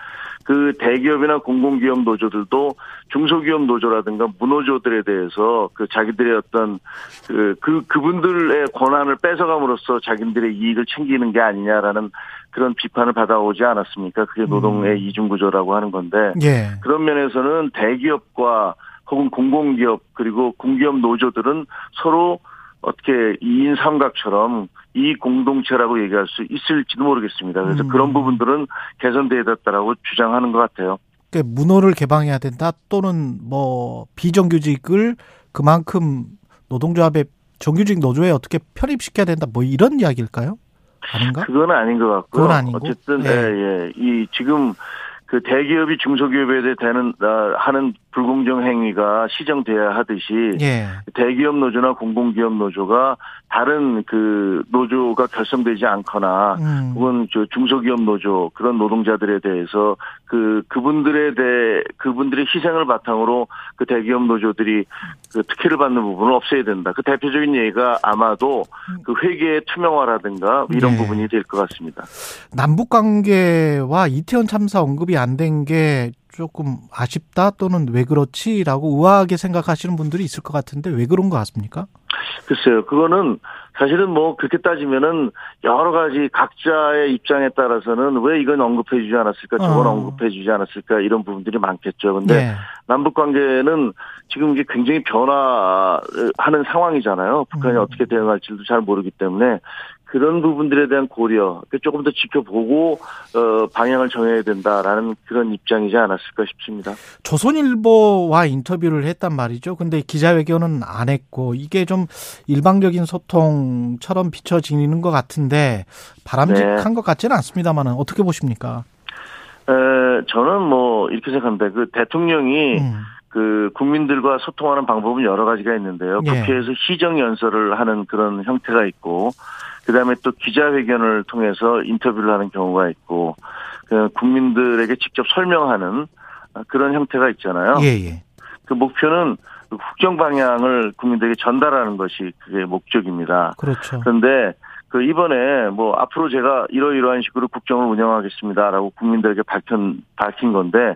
그 대기업이나 공공기업 노조들도 중소기업 노조라든가 무노조들에 대해서 그 자기들의 어떤 그, 그, 그분들의 권한을 뺏어감으로써 자기들의 이익을 챙기는 게 아니냐라는 그런 비판을 받아오지 않았습니까? 그게 노동의 음. 이중구조라고 하는 건데. 예. 그런 면에서는 대기업과 혹은 공공기업 그리고 공기업 노조들은 서로 어떻게 이인 삼각처럼 이 공동체라고 얘기할 수 있을지도 모르겠습니다. 그래서 음. 그런 부분들은 개선돼야 됐다라고 주장하는 것 같아요. 그러니까 문호를 개방해야 된다 또는 뭐 비정규직을 그만큼 노동조합의 정규직 노조에 어떻게 편입시켜야 된다 뭐 이런 이야기일까요? 아닌가? 그건 아닌 것 같고요. 그건 아니고. 어쨌든 예. 예, 예. 이 지금 그 대기업이 중소기업에 대해 되는, 하는 불공정 행위가 시정돼야 하듯이 예. 대기업 노조나 공공기업 노조가 다른 그 노조가 결성되지 않거나 음. 혹은 저 중소기업 노조 그런 노동자들에 대해서 그 그분들에 대해 그분들의 희생을 바탕으로 그 대기업 노조들이 그 특혜를 받는 부분을 없애야 된다. 그 대표적인 예가 아마도 그 회계의 투명화라든가 이런 예. 부분이 될 것 같습니다. 남북 관계와 이태원 참사 언급이 안 된 게 조금 아쉽다 또는 왜 그렇지라고 우아하게 생각하시는 분들이 있을 것 같은데 왜 그런 것 같습니까? 글쎄요. 그거는 사실은 뭐 그렇게 따지면은 여러 가지 각자의 입장에 따라서는 왜 이건 언급해 주지 않았을까 저건 어. 언급해 주지 않았을까 이런 부분들이 많겠죠. 근데 네. 남북관계는 지금 이게 굉장히 변화하는 상황이잖아요. 북한이 음. 어떻게 대응할지도 잘 모르기 때문에 그런 부분들에 대한 고려, 조금 더 지켜보고 어, 방향을 정해야 된다라는 그런 입장이지 않았을까 싶습니다. 조선일보와 인터뷰를 했단 말이죠. 근데 기자회견은 안 했고 이게 좀 일방적인 소통처럼 비춰지는 것 같은데 바람직한 네. 것 같지는 않습니다만은 어떻게 보십니까? 에, 저는 뭐 이렇게 생각합니다. 그 대통령이 음. 그 국민들과 소통하는 방법은 여러 가지가 있는데요. 예. 국회에서 시정연설을 하는 그런 형태가 있고 그다음에 또 기자회견을 통해서 인터뷰를 하는 경우가 있고 그 국민들에게 직접 설명하는 그런 형태가 있잖아요. 예예. 그 목표는 국정 방향을 국민들에게 전달하는 것이 그게 목적입니다. 그렇죠. 그런데 그 이번에 뭐 앞으로 제가 이러이러한 식으로 국정을 운영하겠습니다라고 국민들에게 밝힌 밝힌 건데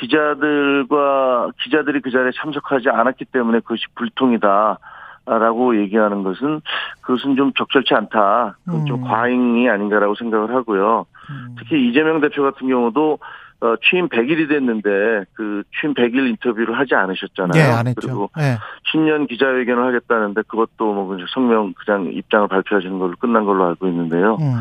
기자들과 기자들이 그 자리에 참석하지 않았기 때문에 그것이 불통이다라고 얘기하는 것은 그것은 좀 적절치 않다. 그건 좀 음. 과잉이 아닌가라고 생각을 하고요. 음. 특히 이재명 대표 같은 경우도 어, 취임 백 일이 됐는데 그 취임 백 일 인터뷰를 하지 않으셨잖아요. 예, 안 했죠. 그리고 예. 신년 기자회견을 하겠다는데 그것도 뭐 성명 그냥 입장을 발표하시는 걸로 끝난 걸로 알고 있는데요. 음.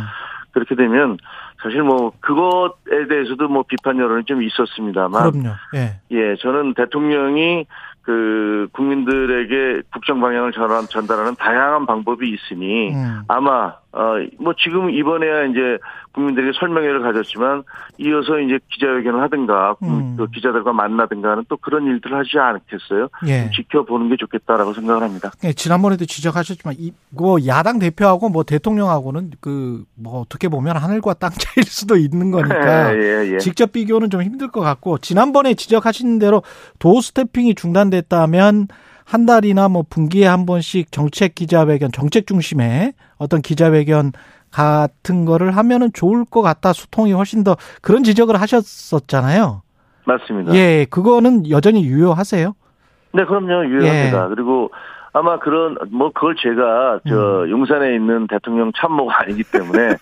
그렇게 되면 사실 뭐 그것에 대해서도 뭐 비판 여론이 좀 있었습니다만, 그럼요. 예, 예, 저는 대통령이 그 국민들에게 국정 방향을 전환, 전달하는 다양한 방법이 있으니 음. 아마 어, 뭐 지금 이번에야 이제 국민들에게 설명회를 가졌지만 이어서 이제 기자회견을 하든가 음. 그 기자들과 만나든가 하는 또 그런 일들을 하지 않겠어요? 예. 지켜보는 게 좋겠다라고 생각을 합니다. 예, 지난번에도 지적하셨지만 이 뭐 야당 대표하고 뭐 대통령하고는 그 뭐 어떻게 보면 하늘과 땅 차이일 수도 있는 거니까 예, 예. 직접 비교는 좀 힘들 것 같고 지난번에 지적하신 대로 도어 스태핑이 중단됐다면 한 달이나 뭐 분기에 한 번씩 정책 기자회견, 정책 중심의 어떤 기자회견 같은 거를 하면은 좋을 것 같다. 소통이 훨씬 더 그런 지적을 하셨었잖아요. 맞습니다. 예, 그거는 여전히 유효하세요? 네, 그럼요. 유효합니다. 예. 그리고 아마 그런 뭐 그걸 제가 저 음. 용산에 있는 대통령 참모가 아니기 때문에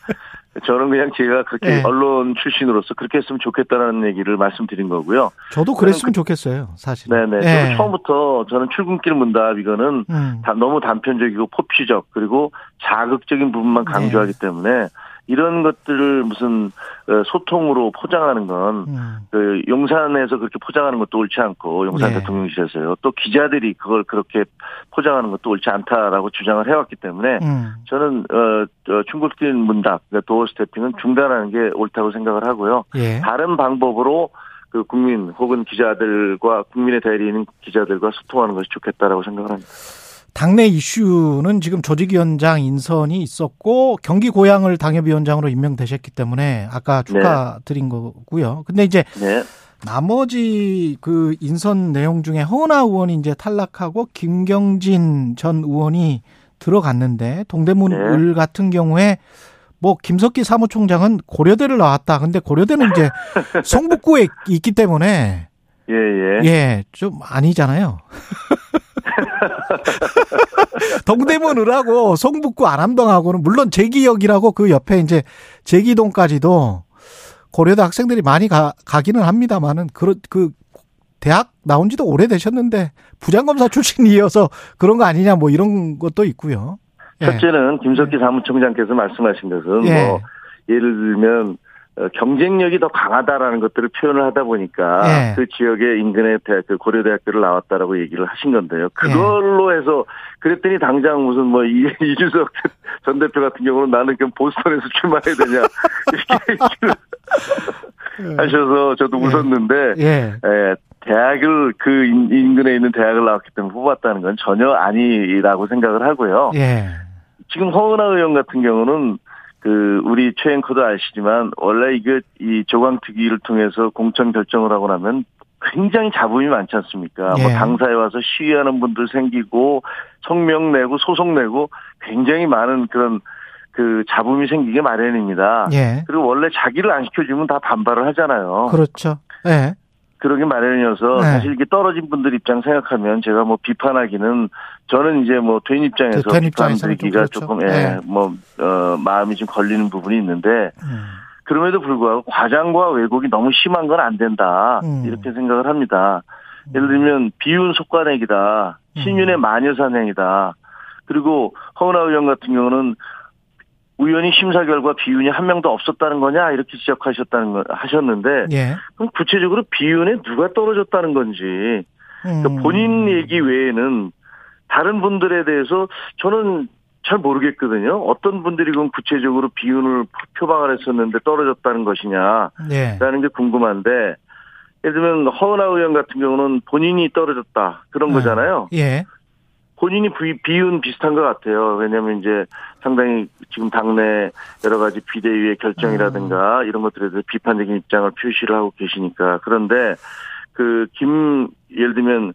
저는 그냥 제가 그렇게 예. 언론 출신으로서 그렇게 했으면 좋겠다라는 얘기를 말씀드린 거고요. 저도 그랬으면 저는, 좋겠어요, 사실. 네네. 예. 처음부터 저는 출근길 문답 이거는 음. 다 너무 단편적이고 포피적 그리고 자극적인 부분만 강조하기 예. 때문에 이런 것들을 무슨 소통으로 포장하는 건 음. 그 용산에서 그렇게 포장하는 것도 옳지 않고 용산 예. 대통령실에서요. 또 기자들이 그걸 그렇게 포장하는 것도 옳지 않다라고 주장을 해왔기 때문에 음. 저는 어, 어, 중국인 문답, 그러니까 도어 스태핑은 중단하는 게 옳다고 생각을 하고요. 예. 다른 방법으로 그 국민 혹은 기자들과 국민의 대리인 기자들과 소통하는 것이 좋겠다라고 생각을 합니다. 당내 이슈는 지금 조직위원장 인선이 있었고 경기 고양을 당협위원장으로 임명되셨기 때문에 아까 축하드린 네. 거고요. 근데 이제 네. 나머지 그 인선 내용 중에 허은아 의원이 이제 탈락하고 김경진 전 의원이 들어갔는데 동대문 네. 을 같은 경우에 뭐 김석기 사무총장은 고려대를 나왔다. 근데 고려대는 이제 성북구에 있기 때문에 예예. 예, 좀 아니잖아요. 동대문을하고 성북구 안암동하고는 물론 제기역이라고 그 옆에 이제 제기동까지도 고려대 학생들이 많이 가, 가기는 합니다만은 그, 그 대학 나온 지도 오래되셨는데 부장검사 출신이어서 그런 거 아니냐 뭐 이런 것도 있고요. 예. 첫째는 김석기 사무총장께서 말씀하신 것은 예. 뭐 예를 들면 경쟁력이 더 강하다라는 것들을 표현을 하다 보니까 예. 그 지역의 인근의 대학, 그 고려대학교를 나왔다라고 얘기를 하신 건데요. 그걸로 예. 해서 그랬더니 당장 무슨 뭐 이준석 전 대표 같은 경우는 나는 그럼 보스턴에서 출마해야 되냐 이렇게 얘기를 하셔서 저도 예. 웃었는데 예. 예. 대학을 그 인근에 있는 대학을 나왔기 때문에 뽑았다는 건 전혀 아니라고 생각을 하고요. 예. 지금 허은아 의원 같은 경우는 그 우리 최 앵커도 아시지만 원래 이게 이 조강특위를 통해서 공천 결정을 하고 나면 굉장히 잡음이 많지 않습니까? 예. 뭐 당사에 와서 시위하는 분들 생기고 성명 내고 소송 내고 굉장히 많은 그런 그 잡음이 생기게 마련입니다. 예. 그리고 원래 자기를 안 시켜주면 다 반발을 하잖아요. 그렇죠. 예. 그러기 마련이어서 네. 사실 이게 떨어진 분들 입장 생각하면 제가 뭐 비판하기는 저는 이제 뭐 된 입장에서 된 비판드리기가 그렇죠. 조금 네. 예, 뭐 어, 마음이 좀 걸리는 부분이 있는데 음. 그럼에도 불구하고 과장과 왜곡이 너무 심한 건 안 된다 음. 이렇게 생각을 합니다. 음. 예를 들면 비윤 속관행이다, 신윤의 음. 마녀 사냥이다. 그리고 허은아 의원 같은 경우는 우연히 심사 결과 비윤이 한 명도 없었다는 거냐 이렇게 지적하셨다는 거, 하셨는데 예. 그럼 구체적으로 비윤에 누가 떨어졌다는 건지 음. 그러니까 본인 얘기 외에는 다른 분들에 대해서 저는 잘 모르겠거든요. 어떤 분들이 그럼 구체적으로 비윤을 표방을 했었는데 떨어졌다는 것이냐라는 예. 게 궁금한데 예를 들면 허은아 의원 같은 경우는 본인이 떨어졌다 그런 거잖아요. 예. 본인이 비윤 비슷한 것 같아요. 왜냐하면 이제 상당히 지금 당내 여러 가지 비대위의 결정이라든가 음. 이런 것들에 대해서 비판적인 입장을 표시를 하고 계시니까. 그런데 그 김 예를 들면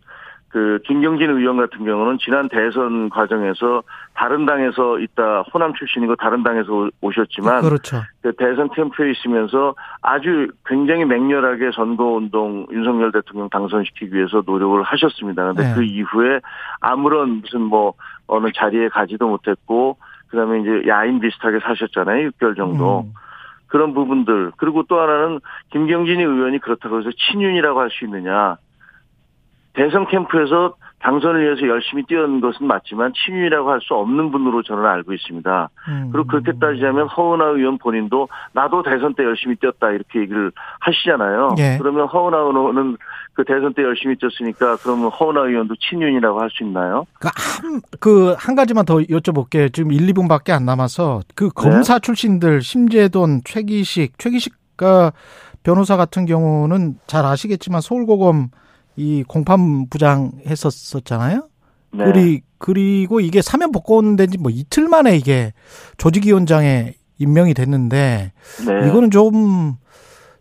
그 김경진 의원 같은 경우는 지난 대선 과정에서 다른 당에서 있다 호남 출신이고 다른 당에서 오셨지만 그렇죠. 그 대선 캠프에 있으면서 아주 굉장히 맹렬하게 선거운동 윤석열 대통령 당선시키기 위해서 노력을 하셨습니다. 그런데 네. 그 이후에 아무런 무슨 뭐 어느 자리에 가지도 못했고 그다음에 이제 야인 비슷하게 사셨잖아요. 육 개월 정도. 음. 그런 부분들. 그리고 또 하나는 김경진 의원이 그렇다고 해서 친윤이라고 할 수 있느냐. 대선 캠프에서 당선을 위해서 열심히 뛰어온 것은 맞지만 친윤이라고 할 수 없는 분으로 저는 알고 있습니다. 음. 그리고 그렇게 따지자면 허은아 의원 본인도 나도 대선 때 열심히 뛰었다 이렇게 얘기를 하시잖아요. 예. 그러면 허은아 의원은 그 대선 때 열심히 뛰었으니까 그러면 허은아 의원도 친윤이라고 할 수 있나요? 그 한, 그 한 가지만 더 여쭤볼게요. 지금 일, 이 분밖에 안 남아서 그 검사 네? 출신들 심재돈, 최기식, 최기식과 변호사 같은 경우는 잘 아시겠지만 서울고검 이 공판 부장 했었었잖아요. 네. 그리, 그리고 이게 사면 복권된 지 뭐 이틀 만에 이게 조직위원장에 임명이 됐는데 네. 이거는 좀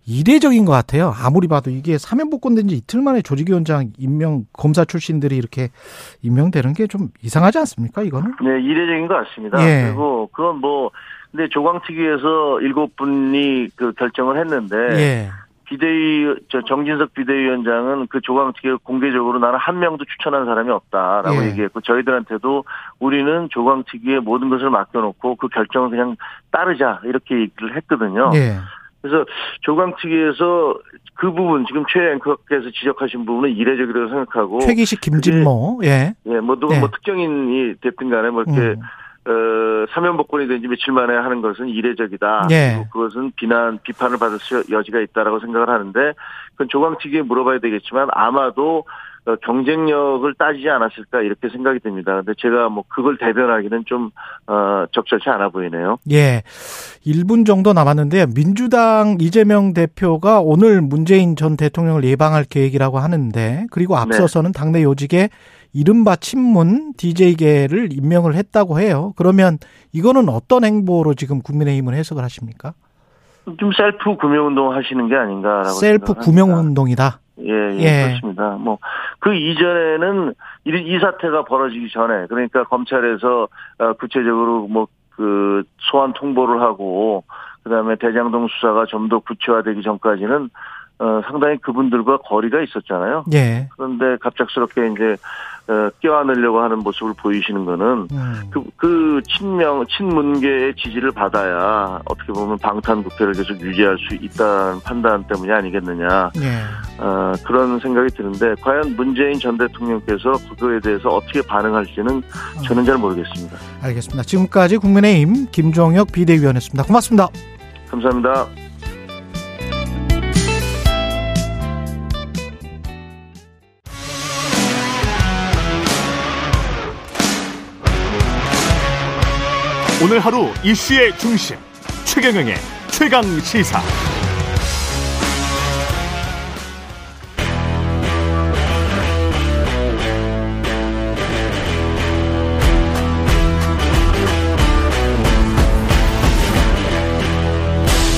이례적인 것 같아요. 아무리 봐도 이게 사면 복권된 지 이틀 만에 조직위원장 임명 검사 출신들이 이렇게 임명되는 게 좀 이상하지 않습니까? 이거는? 네, 이례적인 것 같습니다. 예. 그리고 그건 뭐 근데 조광특위에서 일곱 분이 그 결정을 했는데. 예. 비대위 저 정진석 비대위원장은 그 조광특위가 공개적으로 나는 한 명도 추천한 사람이 없다라고 예. 얘기했고 저희들한테도 우리는 조광특위에 모든 것을 맡겨놓고 그 결정을 그냥 따르자 이렇게 얘기를 했거든요. 예. 그래서 조광특위에서 그 부분 지금 최 앵커께서 지적하신 부분은 이례적이라고 생각하고 최기식 김진모 예. 예, 뭐 누가 예. 뭐 특정인이 됐든 간에 뭐 이렇게 음. 어, 사면 복권이 된 지 며칠 만에 하는 것은 이례적이다. 예. 그것은 비난, 비판을 받을 여지가 있다라고 생각을 하는데, 그건 조광특위에 물어봐야 되겠지만, 아마도 경쟁력을 따지지 않았을까, 이렇게 생각이 듭니다. 근데 제가 뭐 그걸 대변하기는 좀, 어, 적절치 않아 보이네요. 예. 일 분 정도 남았는데, 민주당 이재명 대표가 오늘 문재인 전 대통령을 예방할 계획이라고 하는데, 그리고 앞서서는 네. 당내 요직에 이른바 친문 디제이계를 임명을 했다고 해요. 그러면 이거는 어떤 행보로 지금 국민의힘을 해석을 하십니까? 좀 셀프 구명운동 하시는 게 아닌가라고 셀프 생각합니다. 구명운동이다. 예, 예, 예. 그렇습니다. 뭐 그 이전에는 이 사태가 벌어지기 전에 그러니까 검찰에서 구체적으로 뭐 그 소환 통보를 하고 그다음에 대장동 수사가 좀 더 구체화되기 전까지는 어, 상당히 그분들과 거리가 있었잖아요. 예. 그런데 갑작스럽게 이제, 어, 껴안으려고 하는 모습을 보이시는 거는, 음. 그, 그, 친명, 친문계의 지지를 받아야 어떻게 보면 방탄국회를 계속 유지할 수 있다는 판단 때문이 아니겠느냐. 예. 어, 그런 생각이 드는데, 과연 문재인 전 대통령께서 그거에 대해서 어떻게 반응할지는 저는 잘 모르겠습니다. 알겠습니다. 지금까지 국민의힘 김종혁 비대위원이었습니다. 고맙습니다. 감사합니다. 오늘 하루 이슈의 중심 최경영의 최강 시사.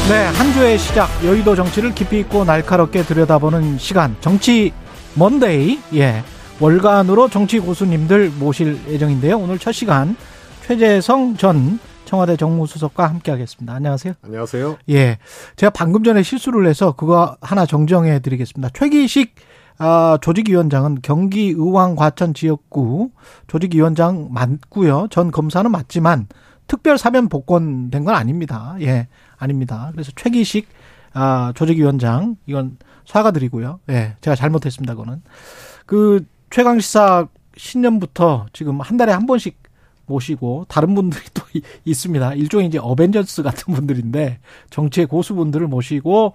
네, 한 주의 시작 여의도 정치를 깊이 있고 날카롭게 들여다보는 시간 정치 먼데이. 예, 월간으로 정치 고수님들 모실 예정인데요. 오늘 첫 시간. 최재성 전 청와대 정무수석과 함께하겠습니다. 안녕하세요. 안녕하세요. 예, 제가 방금 전에 실수를 해서 그거 하나 정정해 드리겠습니다. 최기식 어, 조직위원장은 경기의왕 과천 지역구 조직위원장 맞고요. 전 검사는 맞지만 특별 사면 복권된 건 아닙니다. 예, 아닙니다. 그래서 최기식 어, 조직위원장 이건 사과드리고요. 예, 제가 잘못했습니다. 그거는 그 최강시사 신년부터 지금 한 달에 한 번씩 모시고 다른 분들이 또 있습니다. 일종의 이제 어벤져스 같은 분들인데 정치의 고수분들을 모시고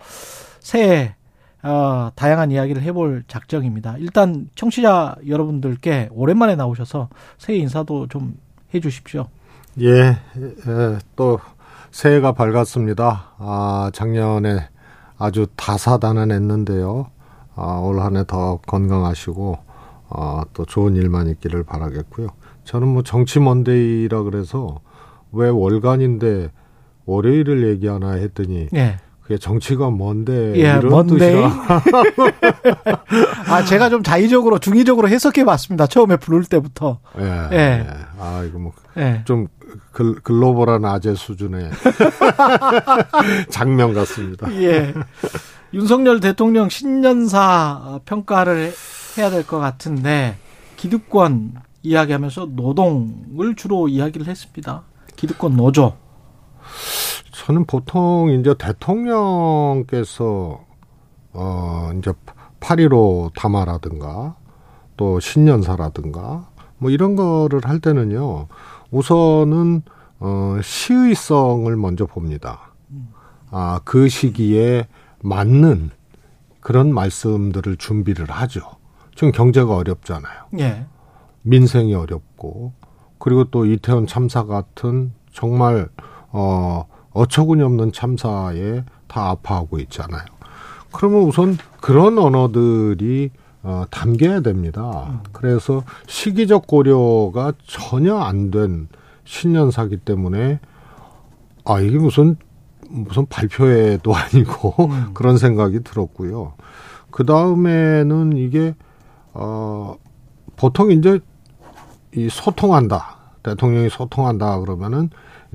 새해 어, 다양한 이야기를 해볼 작정입니다. 일단 청취자 여러분들께 오랜만에 나오셔서 새해 인사도 좀 해주십시오. 예, 예, 또 새해가 밝았습니다. 아, 작년에 아주 다사다난했는데요. 아, 올 한 해 더 건강하시고 아, 또 좋은 일만 있기를 바라겠고요. 저는 뭐 정치 먼데이라 그래서 왜 월간인데 월요일을 얘기하나 했더니 예. 그게 정치가 뭔데 예, 이런 뜻이라. 아, 제가 좀 자의적으로 중의적으로 해석해봤습니다. 처음에 부를 때부터. 예. 예. 예. 아 이거 뭐 좀 글 예. 글로벌한 아재 수준의 장면 같습니다. 예. 윤석열 대통령 신년사 평가를 해야 될 것 같은데 기득권 이야기하면서 노동을 주로 이야기를 했습니다. 기득권 노조. 저는 보통 이제 대통령께서 어 이제 팔 일오 담화라든가 또 신년사라든가 뭐 이런 거를 할 때는요. 우선은 어 시의성을 먼저 봅니다. 아, 그 시기에 맞는 그런 말씀들을 준비를 하죠. 지금 경제가 어렵잖아요. 예. 민생이 어렵고 그리고 또 이태원 참사 같은 정말 어 어처구니 없는 참사에 다 아파하고 있잖아요. 그러면 우선 그런 언어들이 어, 담겨야 됩니다. 그래서 시기적 고려가 전혀 안 된 신년사기 때문에 아 이게 무슨 무슨 발표회도 아니고 음. 그런 생각이 들었고요. 그 다음에는 이게 어, 보통 이제 이 소통한다 대통령이 소통한다 그러면은.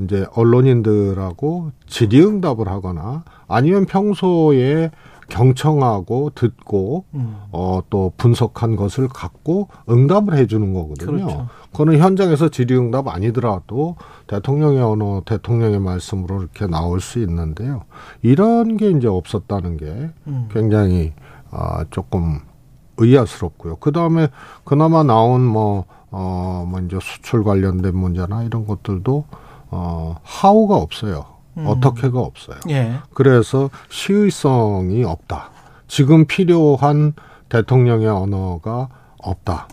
이제 언론인들하고 질의응답을 하거나 아니면 평소에 경청하고 듣고 음. 어, 또 분석한 것을 갖고 응답을 해주는 거거든요. 그렇죠. 그거는 현장에서 질의응답 아니더라도 대통령의 언어, 대통령의 말씀으로 이렇게 나올 수 있는데요. 이런 게 이제 없었다는 게 음. 굉장히 어, 조금 의아스럽고요. 그 다음에 그나마 나온 뭐 어, 먼저 수출 관련된 문제나 이런 것들도 어, 하우가 없어요. 음. 어떻게가 없어요. 예. 그래서 시의성이 없다. 지금 필요한 대통령의 언어가 없다.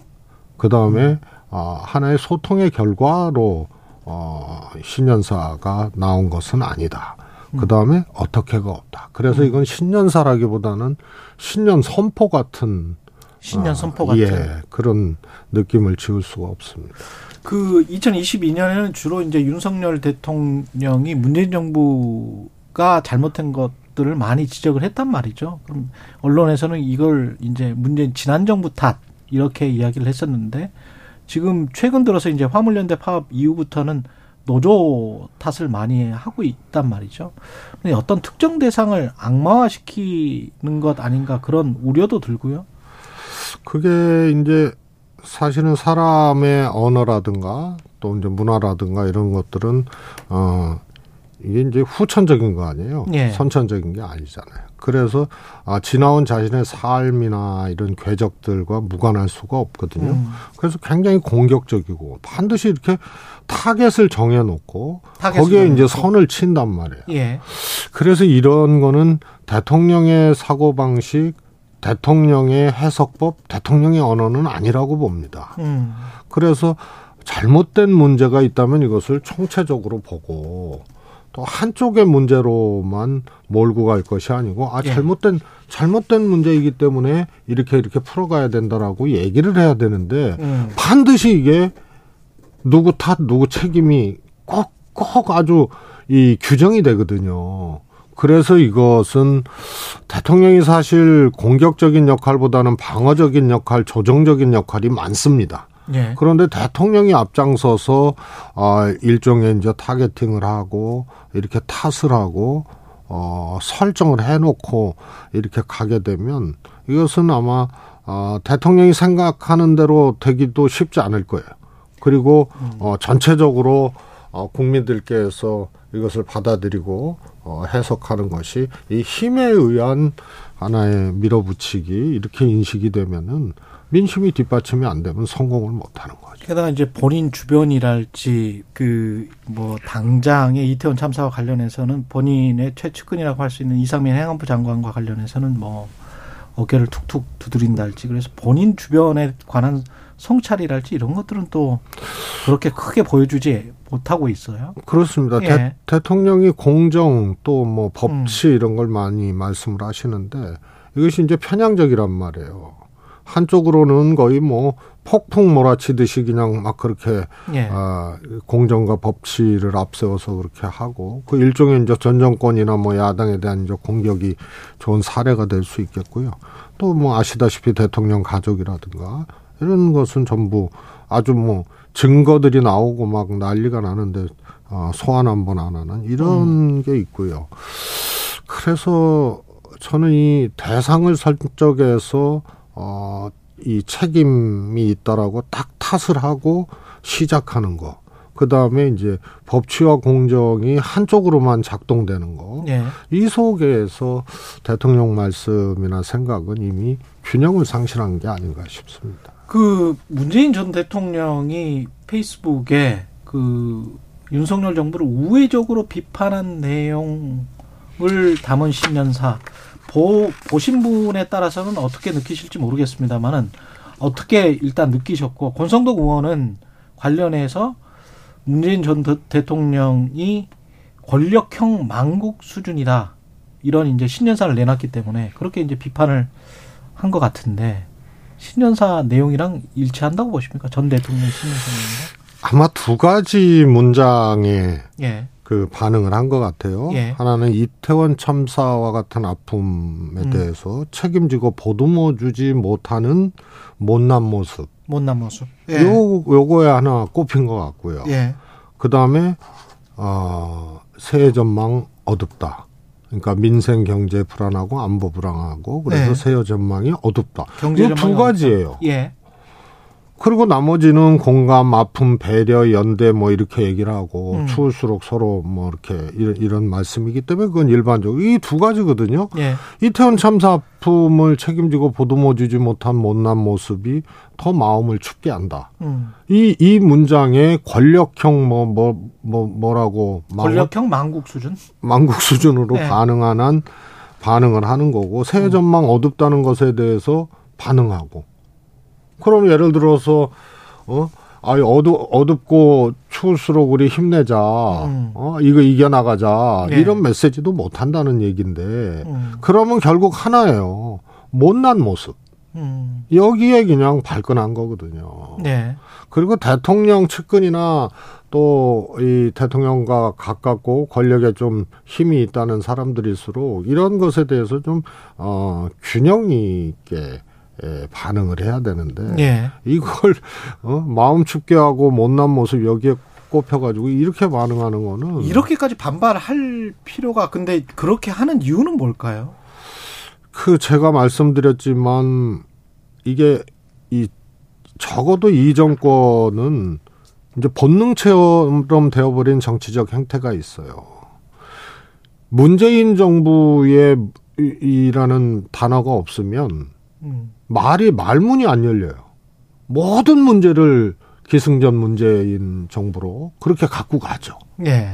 그 다음에 음. 어, 하나의 소통의 결과로 어, 신년사가 나온 것은 아니다. 그 다음에 음. 어떻게가 없다. 그래서 이건 신년사라기보다는 신년 선포 같은 신년 선포 어, 같은 예, 그런 느낌을 지울 수가 없습니다. 그 이천이십이 년에는 주로 이제 윤석열 대통령이 문재인 정부가 잘못한 것들을 많이 지적을 했단 말이죠. 그럼 언론에서는 이걸 이제 문재인 지난 정부 탓 이렇게 이야기를 했었는데 지금 최근 들어서 이제 화물연대 파업 이후부터는 노조 탓을 많이 하고 있단 말이죠. 근데 어떤 특정 대상을 악마화시키는 것 아닌가 그런 우려도 들고요. 그게 이제 사실은 사람의 언어라든가 또 이제 문화라든가 이런 것들은 어 이게 이제 후천적인 거 아니에요. 예. 선천적인 게 아니잖아요. 그래서 아 지나온 자신의 삶이나 이런 궤적들과 무관할 수가 없거든요. 음. 그래서 굉장히 공격적이고 반드시 이렇게 타겟을 정해놓고 거기에 이제 선을 친단 말이에요. 예. 그래서 이런 거는 대통령의 사고방식 대통령의 해석법, 대통령의 언어는 아니라고 봅니다. 음. 그래서 잘못된 문제가 있다면 이것을 총체적으로 보고 또 한쪽의 문제로만 몰고 갈 것이 아니고 아 잘못된 잘못된 문제이기 때문에 이렇게 이렇게 풀어가야 된다라고 얘기를 해야 되는데 음. 반드시 이게 누구 탓, 누구 책임이 꼭, 꼭 아주 이 규정이 되거든요. 그래서 이것은 대통령이 사실 공격적인 역할보다는 방어적인 역할, 조정적인 역할이 많습니다. 예. 그런데 대통령이 앞장서서 어, 일종의 이제 타겟팅을 하고 이렇게 탓을 하고 어, 설정을 해놓고 이렇게 가게 되면 이것은 아마 어, 대통령이 생각하는 대로 되기도 쉽지 않을 거예요. 그리고 어, 전체적으로 어, 국민들께서 이것을 받아들이고 어, 해석하는 것이 이 힘에 의한 하나의 밀어붙이기, 이렇게 인식이 되면은 민심이 뒷받침이 안 되면 성공을 못하는 거죠. 게다가 이제 본인 주변이랄지 그 뭐 당장의 이태원 참사와 관련해서는 본인의 최측근이라고 할 수 있는 이상민 행안부 장관과 관련해서는 뭐 어깨를 툭툭 두드린달지, 그래서 본인 주변에 관한 성찰이랄지 이런 것들은 또 그렇게 크게 보여주지 못하고 있어요. 그렇습니다. 예. 대, 대통령이 공정 또 뭐 법치 음. 이런 걸 많이 말씀을 하시는데 이것이 이제 편향적이란 말이에요. 한쪽으로는 거의 뭐 폭풍 몰아치듯이 그냥 막 그렇게 예. 아, 공정과 법치를 앞세워서 그렇게 하고, 그 일종의 이제 전 정권이나 뭐 야당에 대한 이제 공격이 좋은 사례가 될 수 있겠고요. 또 뭐 아시다시피 대통령 가족이라든가 이런 것은 전부 아주 뭐 증거들이 나오고 막 난리가 나는데 아, 소환 한 번 안 하는 이런 음. 게 있고요. 그래서 저는 이 대상을 설정해서 어, 이 책임이 있다라고 딱 탓을 하고 시작하는 거. 그 다음에 이제 법치와 공정이 한쪽으로만 작동되는 거. 네. 이 속에서 대통령 말씀이나 생각은 이미 균형을 상실한 게 아닌가 싶습니다. 그 문재인 전 대통령이 페이스북에 그 윤석열 정부를 우회적으로 비판한 내용을 담은 신년사. 보, 보신 분에 따라서는 어떻게 느끼실지 모르겠습니다만은 어떻게 일단 느끼셨고, 권성동 의원은 관련해서 문재인 전 대통령이 권력형 망국 수준이다, 이런 이제 신년사를 내놨기 때문에 그렇게 이제 비판을 한 것 같은데, 신년사 내용이랑 일치한다고 보십니까? 전 대통령 신년사 내용이랑? 아마 두 가지 문장에. 예. 그 반응을 한 것 같아요. 예. 하나는 이태원 참사와 같은 아픔에 음. 대해서 책임지고 보듬어 주지 못하는 못난 모습. 못난 모습. 예. 요, 요거에 하나 꼽힌 것 같고요. 예. 그 다음에, 어, 새해 전망 어둡다. 그러니까 민생 경제 불안하고 안보 불안하고, 그래서 예. 새해 전망이 어둡다. 경제 전망이 두 가지예요. 예. 그리고 나머지는 공감, 아픔, 배려, 연대 뭐 이렇게 얘기를 하고 음. 추울수록 서로 뭐 이렇게 이런, 이런 말씀이기 때문에 그건 일반적으로 이 두 가지거든요. 예. 이태원 참사 아픔을 책임지고 보듬어주지 못한 못난 모습이 더 마음을 춥게 한다. 음. 이, 이 문장에 권력형 뭐, 뭐, 뭐, 뭐라고. 권력형 망국 수준? 망국 수준으로 네. 가능한 한 반응을 하는 거고, 새해 전망 음. 어둡다는 것에 대해서 반응하고. 그럼 예를 들어서 어, 아이 어두 어둡고 추울수록 우리 힘내자, 음. 어, 이거 이겨 나가자 네. 이런 메시지도 못 한다는 얘기인데, 음. 그러면 결국 하나예요, 못난 모습. 음. 여기에 그냥 발끈한 거거든요. 네. 그리고 대통령 측근이나 또 이 대통령과 가깝고 권력에 좀 힘이 있다는 사람들일수록 이런 것에 대해서 좀 어, 균형 있게. 예, 반응을 해야 되는데 예. 이걸 어, 마음 춥게 하고 못난 모습 여기에 꼽혀가지고 이렇게 반응하는 거는, 이렇게까지 반발할 필요가, 근데 그렇게 하는 이유는 뭘까요? 그 제가 말씀드렸지만 이게 이 적어도 이 정권은 이제 본능처럼 되어버린 정치적 행태가 있어요. 문재인 정부의 이라는 단어가 없으면 음. 말이 말문이 안 열려요. 모든 문제를 기승전 문재인 정부로 그렇게 갖고 가죠. 예.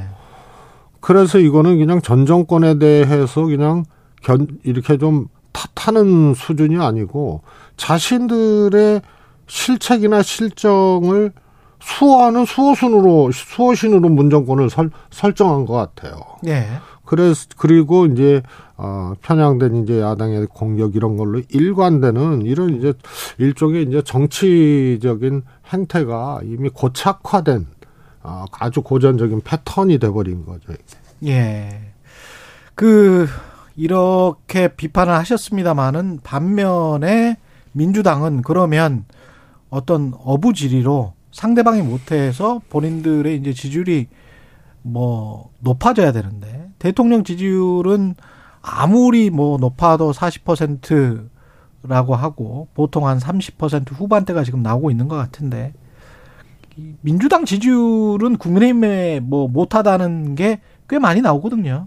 그래서 이거는 그냥 전 정권에 대해서 그냥 견, 이렇게 좀 탓하는 수준이 아니고 자신들의 실책이나 실정을 수호하는 수호신으로 수호신으로 문정권을 설, 설정한 것 같아요. 예. 그래서 그리고 이제 어, 편향된 이제 야당의 공격 이런 걸로 일관되는 이런 이제 일종의 이제 정치적인 행태가 이미 고착화된 어, 아주 고전적인 패턴이 돼버린 거죠. 예, 그 이렇게 비판을 하셨습니다만은 반면에 민주당은 그러면 어떤 어부지리로 상대방이 못해서 본인들의 이제 지지율이 뭐 높아져야 되는데, 대통령 지지율은 아무리 뭐 높아도 사십 퍼센트라고 하고 보통 한 삼십 퍼센트 후반대가 지금 나오고 있는 것 같은데, 민주당 지지율은 국민의힘에 뭐 못하다는 게 꽤 많이 나오거든요.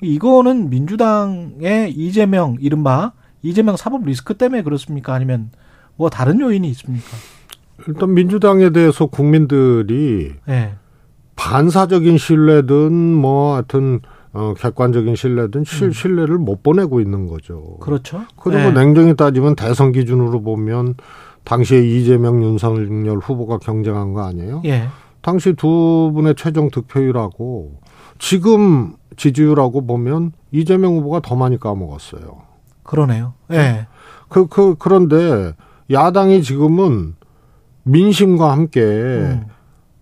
이거는 민주당의 이재명, 이른바 이재명 사법 리스크 때문에 그렇습니까? 아니면 뭐 다른 요인이 있습니까? 일단 민주당에 대해서 국민들이 네. 반사적인 신뢰든 뭐 하여튼 어, 객관적인 신뢰든 실, 신뢰를 못 보내고 있는 거죠. 그렇죠. 그리고 네. 냉정히 따지면 대선 기준으로 보면 당시에 이재명, 윤석열 후보가 경쟁한 거 아니에요? 예. 당시 두 분의 최종 득표율하고 지금 지지율하고 보면 이재명 후보가 더 많이 까먹었어요. 그러네요. 예. 그, 그, 그런데 야당이 지금은 민심과 함께 음.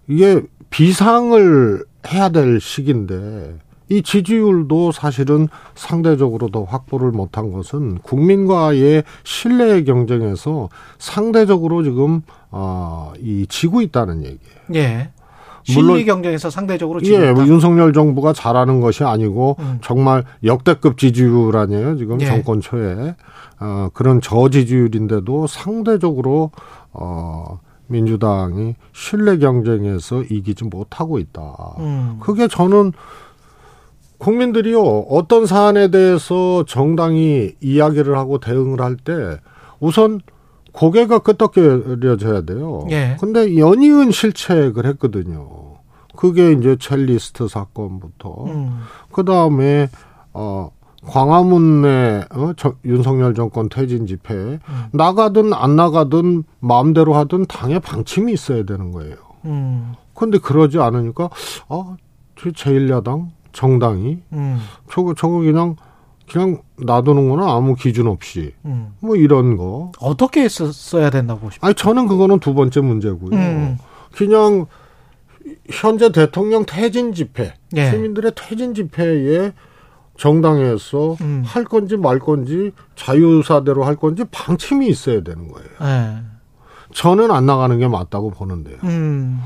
이게 비상을 해야 될 시기인데 이 지지율도 사실은 상대적으로 더 확보를 못한 것은 국민과의 신뢰의 경쟁에서 상대적으로 지금 어, 이 지고 있다는 얘기예요. 예. 물론 신뢰 경쟁에서 상대적으로 지고 예, 있다. 윤석열 정부가 잘하는 것이 아니고 음. 정말 역대급 지지율 아니에요. 지금 예. 정권 초에 어, 그런 저지지율인데도 상대적으로 어, 민주당이 신뢰 경쟁에서 이기지 못하고 있다. 음. 그게 저는 국민들이요, 어떤 사안에 대해서 정당이 이야기를 하고 대응을 할 때 우선 고개가 끄덕여져야 돼요. 예. 근데 연이은 실책을 했거든요. 그게 이제 첼리스트 사건부터. 음. 그 다음에, 어, 광화문의 어, 저, 윤석열 정권 퇴진 집회. 음. 나가든 안 나가든 마음대로 하든 당의 방침이 있어야 되는 거예요. 음. 근데 그러지 않으니까, 아, 제일 야당? 정당이 음. 저거 저거 그냥 그냥 놔두는구나 아무 기준 없이 음. 뭐 이런 거 어떻게 써야 된다고 보십니까? 아니 저는 그거는 두 번째 문제고요. 음. 그냥 현재 대통령 퇴진 집회 예. 시민들의 퇴진 집회에 정당에서 음. 할 건지 말 건지 자유사대로 할 건지 방침이 있어야 되는 거예요. 예. 저는 안 나가는 게 맞다고 보는데요. 음.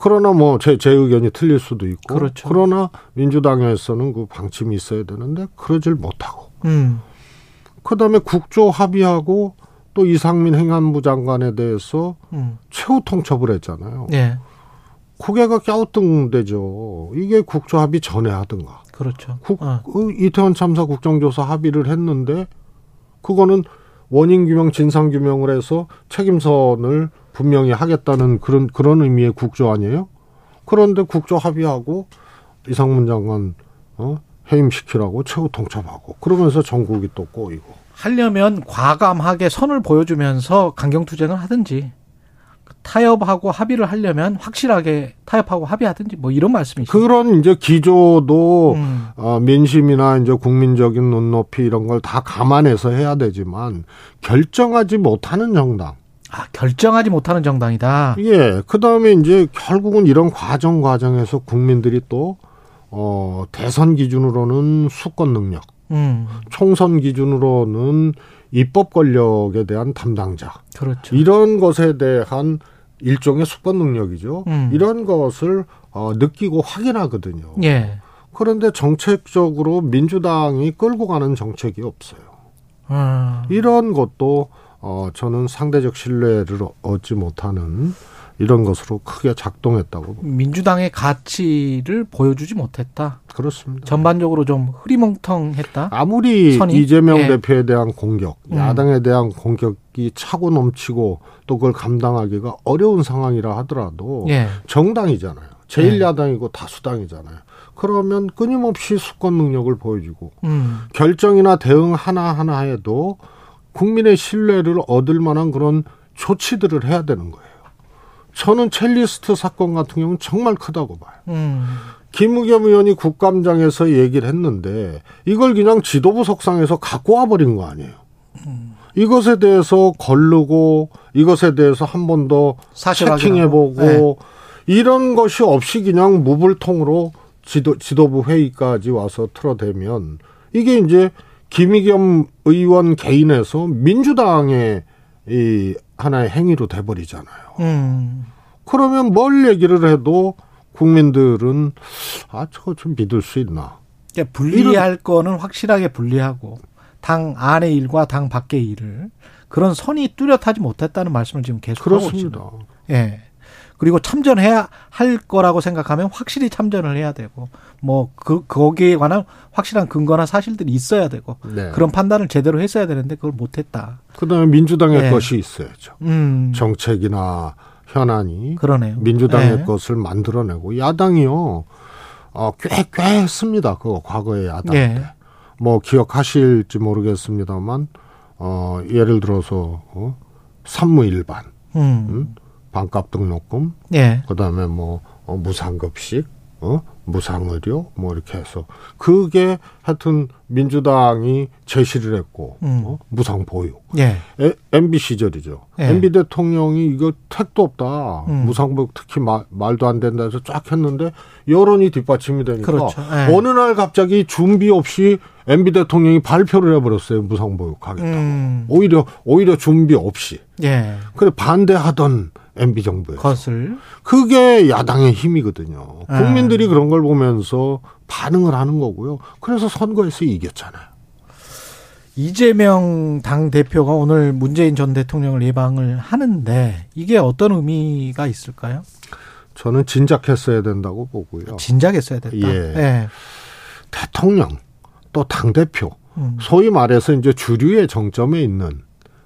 그러나 뭐 제 제 의견이 틀릴 수도 있고 그렇죠. 그러나 민주당에서는 그 방침이 있어야 되는데 그러질 못하고 음. 그다음에 국조 합의하고 또 이상민 행안부 장관에 대해서 음. 최후 통첩을 했잖아요. 예. 고개가 갸우뚱대죠. 이게 국조 합의 전에 하든가. 그렇죠. 국, 어. 이태원 참사 국정조사 합의를 했는데 그거는 원인 규명, 진상 규명을 해서 책임선을 분명히 하겠다는 그런 그런 의미의 국조 아니에요? 그런데 국조 합의하고 이상민 장관 어? 해임시키라고 최후 통첩하고 그러면서 전국이 또 꼬이고 하려면 과감하게 선을 보여주면서 강경투쟁을 하든지 타협하고 합의를 하려면 확실하게 타협하고 합의하든지 뭐 이런 말씀이시죠? 그런 이제 기조도 음. 어, 민심이나 이제 국민적인 눈높이 이런 걸 다 감안해서 해야 되지만 결정하지 못하는 정당. 아, 결정하지 못하는 정당이다. 예. 그 다음에 이제 결국은 이런 과정 과정에서 국민들이 또, 어, 대선 기준으로는 수권 능력, 음. 총선 기준으로는 입법 권력에 대한 담당자. 그렇죠. 이런 것에 대한 일종의 수권 능력이죠. 음. 이런 것을 어, 느끼고 확인하거든요. 예. 그런데 정책적으로 민주당이 끌고 가는 정책이 없어요. 음. 이런 것도 어, 저는 상대적 신뢰를 얻지 못하는 이런 것으로 크게 작동했다고 봅니다. 민주당의 가치를 보여주지 못했다. 그렇습니다. 전반적으로 좀 흐리멍텅했다. 아무리 선이? 이재명 예. 대표에 대한 공격, 음. 야당에 대한 공격이 차고 넘치고 또 그걸 감당하기가 어려운 상황이라 하더라도 예. 정당이잖아요. 제일 야당이고 예. 다수당이잖아요. 그러면 끊임없이 수권 능력을 보여주고 음. 결정이나 대응 하나하나에도 국민의 신뢰를 얻을 만한 그런 조치들을 해야 되는 거예요. 저는 첼리스트 사건 같은 경우는 정말 크다고 봐요. 음. 김의겸 의원이 국감장에서 얘기를 했는데 이걸 그냥 지도부 석상에서 갖고 와버린 거 아니에요. 음. 이것에 대해서 걸르고 이것에 대해서 한 번 더 체킹해보고 네. 이런 것이 없이 그냥 무불통으로 지도, 지도부 회의까지 와서 틀어대면 이게 이제 김의겸 의원 개인에서 민주당의 이 하나의 행위로 돼버리잖아요. 음. 그러면 뭘 얘기를 해도 국민들은 아, 저거 좀 믿을 수 있나. 그러니까 분리할 이런. 거는 확실하게 분리하고 당 안의 일과 당 밖의 일을 그런 선이 뚜렷하지 못했다는 말씀을 지금 계속하고 있습니다. 그렇습니다. 예. 그리고 참전해야 할 거라고 생각하면 확실히 참전을 해야 되고 뭐 그 거기에 관한 확실한 근거나 사실들이 있어야 되고 네. 그런 판단을 제대로 했어야 되는데 그걸 못했다. 그다음에 민주당의 네. 것이 있어야죠. 음. 정책이나 현안이 그러네요. 민주당의 네. 것을 만들어내고 야당이요. 어, 꽤, 꽤 했습니다. 그거 과거의 야당 네. 때. 뭐 기억하실지 모르겠습니다만 어, 예를 들어서 어, 산무일반, 음. 음? 반값 등록금, 예. 그다음에 뭐 어, 무상급식, 어? 무상의료 뭐 이렇게 해서 그게 하여튼 민주당이 제시를 했고 음. 어? 무상보육. 예. 에, 엠비 시절이죠. 예. 엠비 대통령이 이거 택도 없다. 음. 무상보육 특히 마, 말도 안 된다 해서 쫙 했는데 여론이 뒷받침이 되니까 그렇죠. 예. 어느 날 갑자기 준비 없이 엠비 대통령이 발표를 해버렸어요. 무상보육 하겠다고. 음. 오히려 오히려 준비 없이. 예. 그래 반대하던 엠비 정부에서. 것을. 그게 야당의 힘이거든요. 예. 국민들이 그런 걸 보면서 반응을 하는 거고요. 그래서 선거에서 이겼잖아요. 이재명 당대표가 오늘 문재인 전 대통령을 예방을 하는데 이게 어떤 의미가 있을까요? 저는 진작했어야 된다고 보고요. 진작했어야 됐다. 예. 예. 대통령. 또 당대표, 소위 말해서 이제 주류의 정점에 있는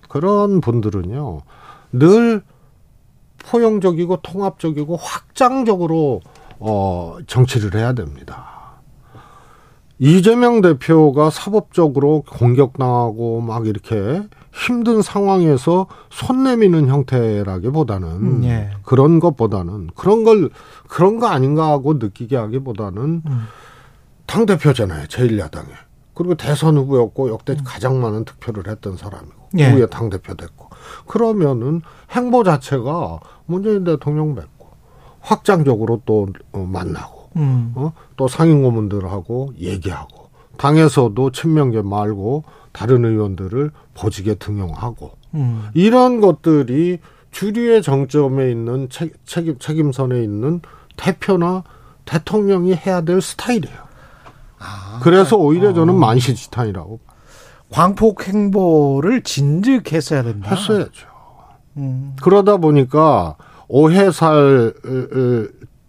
그런 분들은요, 늘 포용적이고 통합적이고 확장적으로, 어, 정치를 해야 됩니다. 이재명 대표가 사법적으로 공격당하고 막 이렇게 힘든 상황에서 손 내미는 형태라기보다는 음, 예. 그런 것보다는 그런 걸, 그런 거 아닌가 하고 느끼게 하기보다는 음. 당대표잖아요. 제일 야당에. 그리고 대선 후보였고 역대 가장 많은 득표를 했던 사람이고 예. 후에 당대표 됐고. 그러면은 행보 자체가 문재인 대통령 뵙고 확장적으로 또 만나고 음. 어? 또 상임고문들하고 얘기하고 당에서도 친명계 말고 다른 의원들을 보직에 등용하고 음. 이런 것들이 주류의 정점에 있는 책임, 책임선에 있는 대표나 대통령이 해야 될 스타일이에요. 아, 그래서 오히려 어. 저는 만시지탄이라고. 광폭 행보를 진즉했어야 된다. 했어야죠. 음. 그러다 보니까 오해살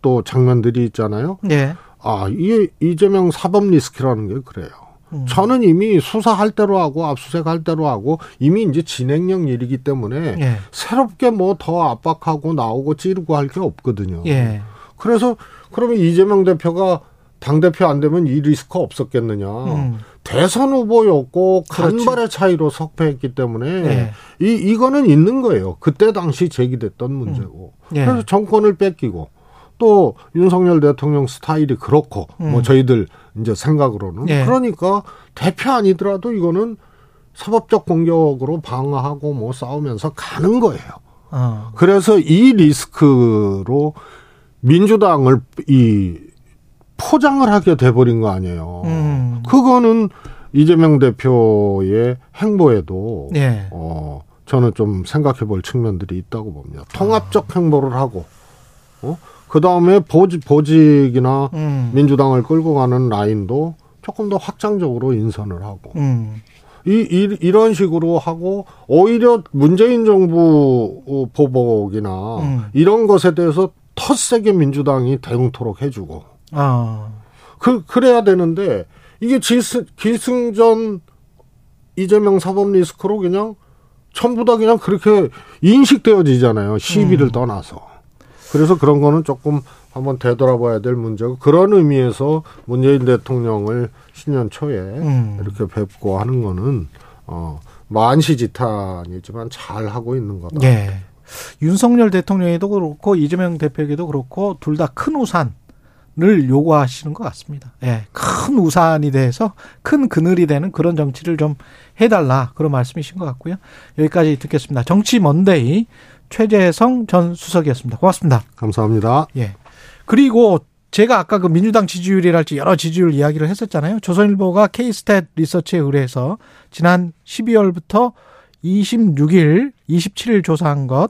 또 장면들이 있잖아요. 네. 아, 이게 이재명 사법 리스크라는 게 그래요. 음. 저는 이미 수사할 대로 하고 압수수색할 대로 하고 이미 이제 진행형 일이기 때문에 네. 새롭게 뭐 더 압박하고 나오고 찌르고 할 게 없거든요. 네. 그래서 그러면 이재명 대표가 당대표 안 되면 이 리스크 없었겠느냐. 음. 대선 후보였고 간발의 그렇지. 차이로 석패했기 때문에 네. 이, 이거는 있는 거예요. 그때 당시 제기됐던 문제고. 음. 네. 그래서 정권을 뺏기고 또 윤석열 대통령 스타일이 그렇고 음. 뭐 저희들 이제 생각으로는. 네. 그러니까 대표 아니더라도 이거는 사법적 공격으로 방어하고 뭐 싸우면서 가는 거예요. 어. 그래서 이 리스크로 민주당을 이 포장을 하게 돼버린 거 아니에요. 음. 그거는 이재명 대표의 행보에도 네. 어, 저는 좀 생각해볼 측면들이 있다고 봅니다. 통합적 행보를 하고 어? 그다음에 보직, 보직이나 음. 민주당을 끌고 가는 라인도 조금 더 확장적으로 인선을 하고 음. 이, 이, 이런 식으로 하고 오히려 문재인 정부 보복이나 음. 이런 것에 대해서 텃세게 민주당이 대응토록 해주고 아. 그, 그래야 되는데, 이게 지스, 기승전 이재명 사법 리스크로 그냥 전부 다 그냥 그렇게 인식되어지잖아요. 시비를 음. 떠나서. 그래서 그런 거는 조금 한번 되돌아봐야 될 문제고, 그런 의미에서 문재인 대통령을 신년 초에 음. 이렇게 뵙고 하는 거는, 어, 만시지탄이지만 잘 하고 있는 거다. 네. 윤석열 대통령에도 그렇고, 이재명 대표에게도 그렇고, 둘 다 큰 우산. 를 요구하시는 것 같습니다. 예, 큰 우산이 돼서 큰 그늘이 되는 그런 정치를 좀 해달라 그런 말씀이신 것 같고요. 여기까지 듣겠습니다. 정치 먼데이 최재성 전 수석이었습니다. 고맙습니다. 감사합니다. 예. 그리고 제가 아까 그 민주당 지지율이랄지 여러 지지율 이야기를 했었잖아요. 조선일보가 K-스탯 리서치에 의뢰해서 지난 십이월부터 이십육일, 이십칠일 조사한 것,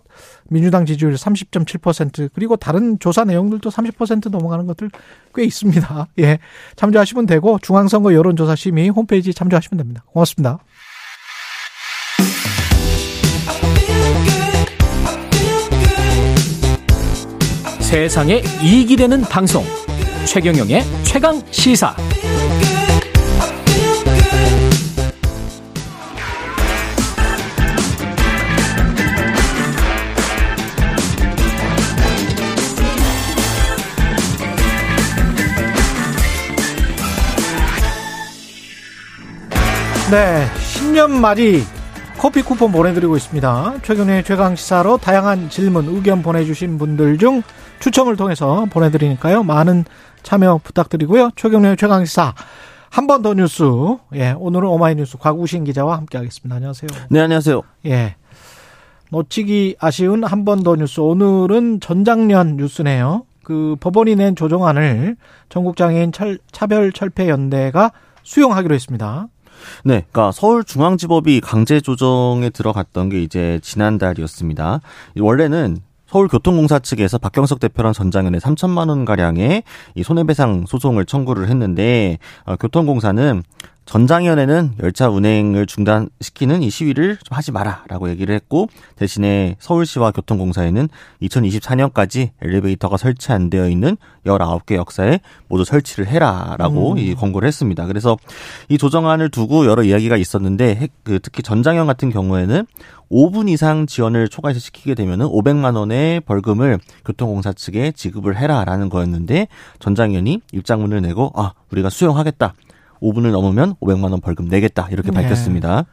민주당 지지율 삼십 점 칠 퍼센트, 그리고 다른 조사 내용들도 삼십 퍼센트 넘어가는 것들 꽤 있습니다. 예. 참조하시면 되고, 중앙선거 여론조사심의 홈페이지 참조하시면 됩니다. 고맙습니다. 세상에 이익이 되는 방송 최경영의 최강시사. 네, 신년 말이 커피 쿠폰 보내드리고 있습니다. 최근의 최강시사로 다양한 질문, 의견 보내주신 분들 중 추첨을 통해서 보내드리니까요. 많은 참여 부탁드리고요. 최경의 최강시사 한 번 더 뉴스. 예, 오늘은 오마이뉴스 곽우신 기자와 함께하겠습니다. 안녕하세요. 네, 안녕하세요. 예, 놓치기 아쉬운 한 번 더 뉴스. 오늘은 전작년 뉴스네요. 그 법원이 낸 조정안을 전국장애인 철, 차별철폐연대가 수용하기로 했습니다. 네, 그러니까 서울중앙지법이 강제 조정에 들어갔던 게 이제 지난달이었습니다. 원래는 서울교통공사 측에서 박경석 대표랑 전장연에 삼천만 원 가량의 이 손해배상 소송을 청구를 했는데, 어, 교통공사는 전장연에는 열차 운행을 중단시키는 이 시위를 좀 하지 마라라고 얘기를 했고, 대신에 서울시와 교통공사에는 이천이십사년까지 엘리베이터가 설치 안 되어 있는 열아홉 개 역사에 모두 설치를 해라라고 음. 이 권고를 했습니다. 그래서 이 조정안을 두고 여러 이야기가 있었는데, 그 특히 전장연 같은 경우에는 오 분 이상 지연을 초과시키게 되면은 오백만 원의 벌금을 교통공사 측에 지급을 해라라는 거였는데, 전장연이 입장문을 내고 아 우리가 수용하겠다. 오 분을 넘으면 오백만 원 벌금 내겠다 이렇게 밝혔습니다. 네.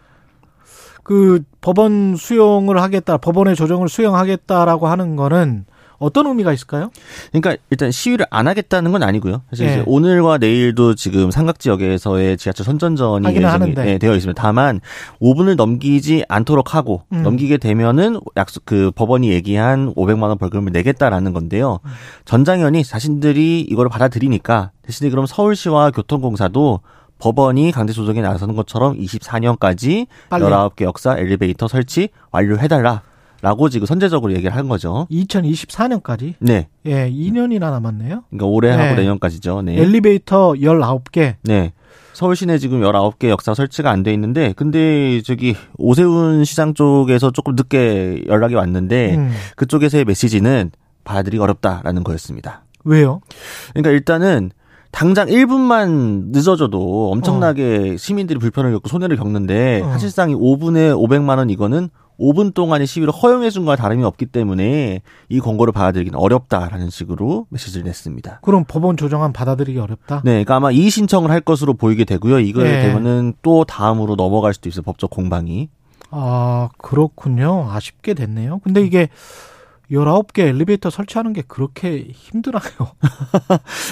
그 법원 수용을 하겠다, 법원의 조정을 수용하겠다라고 하는 거는 어떤 의미가 있을까요? 그러니까 일단 시위를 안 하겠다는 건 아니고요. 사실 네. 이제 오늘과 내일도 지금 삼각지역에서의 지하철 선전전이 예정이 네, 되어 있습니다. 다만 오 분을 넘기지 않도록 하고 음. 넘기게 되면은 약속 그 법원이 얘기한 오백만 원 벌금을 내겠다라는 건데요. 음. 전장연이 자신들이 이걸 받아들이니까 대신에 그럼 서울시와 교통공사도 법원이 강제 조정에 나서는 것처럼 이십사년까지 빨리. 열아홉 개 역사 엘리베이터 설치 완료해달라. 라고 지금 선제적으로 얘기를 한 거죠. 이천이십사년까지? 네. 예, 이 년이나 남았네요. 그러니까 올해하고 네. 내년까지죠. 네. 엘리베이터 열아홉 개? 네. 서울 시내 지금 열아홉 개 역사 설치가 안 돼 있는데, 근데 저기 오세훈 시장 쪽에서 조금 늦게 연락이 왔는데, 음. 그쪽에서의 메시지는 받아들이기 어렵다라는 거였습니다. 왜요? 그러니까 일단은, 당장 일 분만 늦어져도 엄청나게 어. 시민들이 불편을 겪고 손해를 겪는데, 어. 사실상 이 오 분에 오백만 원 이거는 오 분 동안의 시위를 허용해준 거와 다름이 없기 때문에 이 권고를 받아들이기는 어렵다라는 식으로 메시지를 냈습니다. 그럼 법원 조정안 받아들이기 어렵다? 네, 그러니까 아마 이의 신청을 할 것으로 보이게 되고요. 이거에 네. 되면은 또 다음으로 넘어갈 수도 있어요. 법적 공방이. 아, 그렇군요. 아쉽게 됐네요. 근데 이게 열아홉 개 엘리베이터 설치하는 게 그렇게 힘드나요?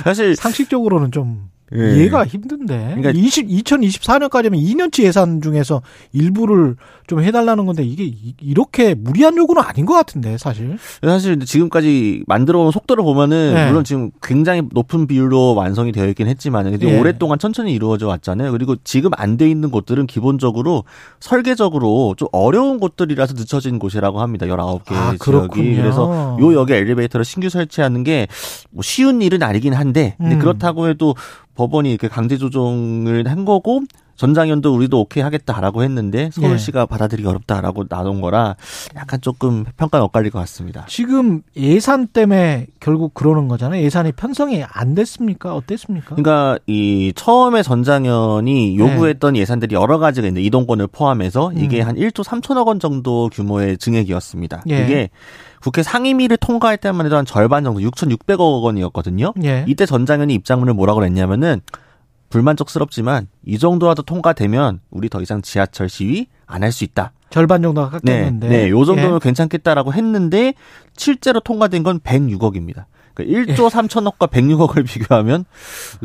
사실 상식적으로는 좀 예. 이해가 힘든데. 그러니까 이천이십사년까지면 이 년치 예산 중에서 일부를 좀 해달라는 건데, 이게 이렇게 무리한 요구는 아닌 것 같은데, 사실. 사실 지금까지 만들어온 속도를 보면은 예. 물론 지금 굉장히 높은 비율로 완성이 되어 있긴 했지만, 근데 예. 오랫동안 천천히 이루어져 왔잖아요. 그리고 지금 안 돼 있는 곳들은 기본적으로 설계적으로 좀 어려운 곳들이라서 늦춰진 곳이라고 합니다. 열아홉 개 아, 지역이. 그렇군요. 그래서 요 역에 엘리베이터를 신규 설치하는 게 뭐 쉬운 일은 아니긴 한데, 근데 음. 그렇다고 해도 법원이 이렇게 강제 조정을 한 거고, 전장연도 우리도 오케이 하겠다라고 했는데 서울시가 예. 받아들이기 어렵다라고 나눈 거라 약간 조금 평가가 엇갈릴 것 같습니다. 지금 예산 때문에 결국 그러는 거잖아요. 예산이 편성이 안 됐습니까? 어땠습니까? 그러니까 이 처음에 전장연이 요구했던 예. 예산들이 여러 가지가 있는데, 이동권을 포함해서 이게 음. 한 일조 삼천억 원 정도 규모의 증액이었습니다. 예. 이게 국회 상임위를 통과할 때만 해도 한 절반 정도 육천육백억 원이었거든요. 예. 이때 전장연이 입장문을 뭐라고 했냐면은, 불만족스럽지만 이 정도라도 통과되면 우리 더 이상 지하철 시위 안 할 수 있다. 절반 정도가 깎였는데. 네, 네, 요 정도면 예. 괜찮겠다라고 했는데, 실제로 통과된 건 백육억입니다. 그러니까 일조 예. 삼천억과 백육억을 비교하면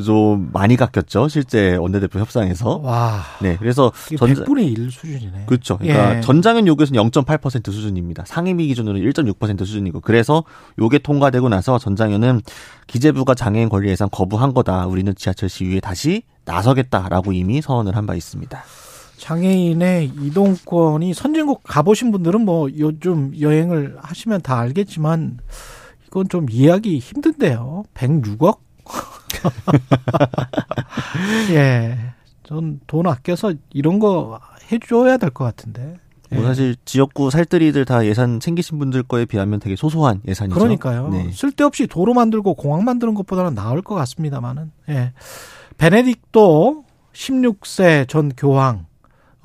좀 많이 깎였죠. 실제 원내대표 협상에서. 와. 네, 그래서 전자... 백분의 일 수준이네. 그렇죠. 그러니까 예. 전장연 요구에서는 영점팔 퍼센트 수준입니다. 상임위 기준으로 일점육 퍼센트 수준이고, 그래서 요게 통과되고 나서 전장연은 기재부가 장애인 권리 예산 거부한 거다. 우리는 지하철 시위에 다시 나서겠다라고 이미 선언을 한 바 있습니다. 장애인의 이동권이, 선진국 가보신 분들은 뭐 요즘 여행을 하시면 다 알겠지만, 이건 좀 이해하기 힘든데요. 백육억? 예. 전 돈 아껴서 이런 거 해줘야 될 것 같은데. 뭐 사실 지역구 살뜰이들 다 예산 챙기신 분들 거에 비하면 되게 소소한 예산이죠. 그러니까요. 네. 쓸데없이 도로 만들고 공항 만드는 것보다는 나을 것 같습니다만은. 예. 베네딕토 십육 세 전 교황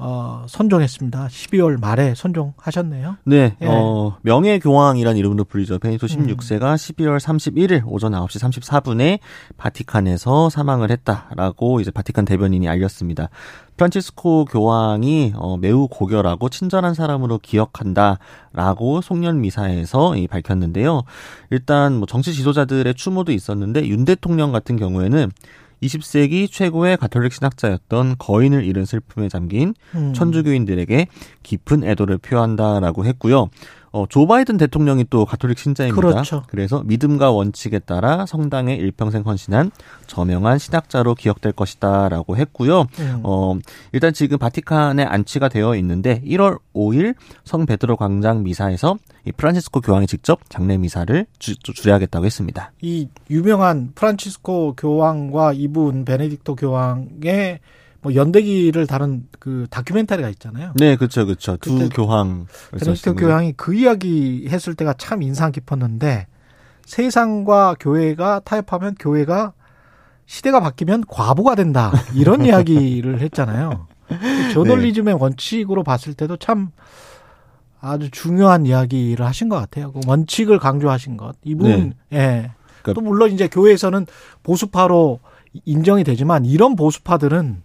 어, 선종했습니다. 십이월 말에 선종하셨네요. 네. 예. 어, 명예 교황이란 이름으로 불리죠. 베네딕토 십육 세가 음. 십이월 삼십일일 오전 아홉시 삼십사분에 바티칸에서 사망을 했다라고 이제 바티칸 대변인이 알렸습니다. 프란치스코 교황이 어, 매우 고결하고 친절한 사람으로 기억한다라고 송년 미사에서 이, 밝혔는데요. 일단 뭐 정치 지도자들의 추모도 있었는데 윤 대통령 같은 경우에는 이십세기 최고의 가톨릭 신학자였던 거인을 잃은 슬픔에 잠긴 음. 천주교인들에게 깊은 애도를 표한다라고 했고요. 어, 조 바이든 대통령이 또 가톨릭 신자입니다. 그렇죠. 그래서 믿음과 원칙에 따라 성당에 일평생 헌신한 저명한 신학자로 기억될 것이다라고 했고요. 음. 어, 일단 지금 바티칸에 안치가 되어 있는데 일월 오일 성 베드로 광장 미사에서 이 프란치스코 교황이 직접 장례 미사를 주, 주례하겠다고 했습니다. 이 유명한 프란치스코 교황과 이분 베네딕토 교황의 뭐 연대기를 다룬 그 다큐멘터리가 있잖아요. 네, 그렇죠, 그렇죠. 두 교황. 베네딕토 교황이 그 이야기 했을 때가 참 인상 깊었는데 세상과 교회가 타협하면 교회가 시대가 바뀌면 과부가 된다 이런 이야기를 했잖아요. 저널리즘의 네. 원칙으로 봤을 때도 참 아주 중요한 이야기를 하신 것 같아요. 그 원칙을 강조하신 것 이 부분. 네. 예. 그러니까 또 물론 이제 교회에서는 보수파로 인정이 되지만 이런 보수파들은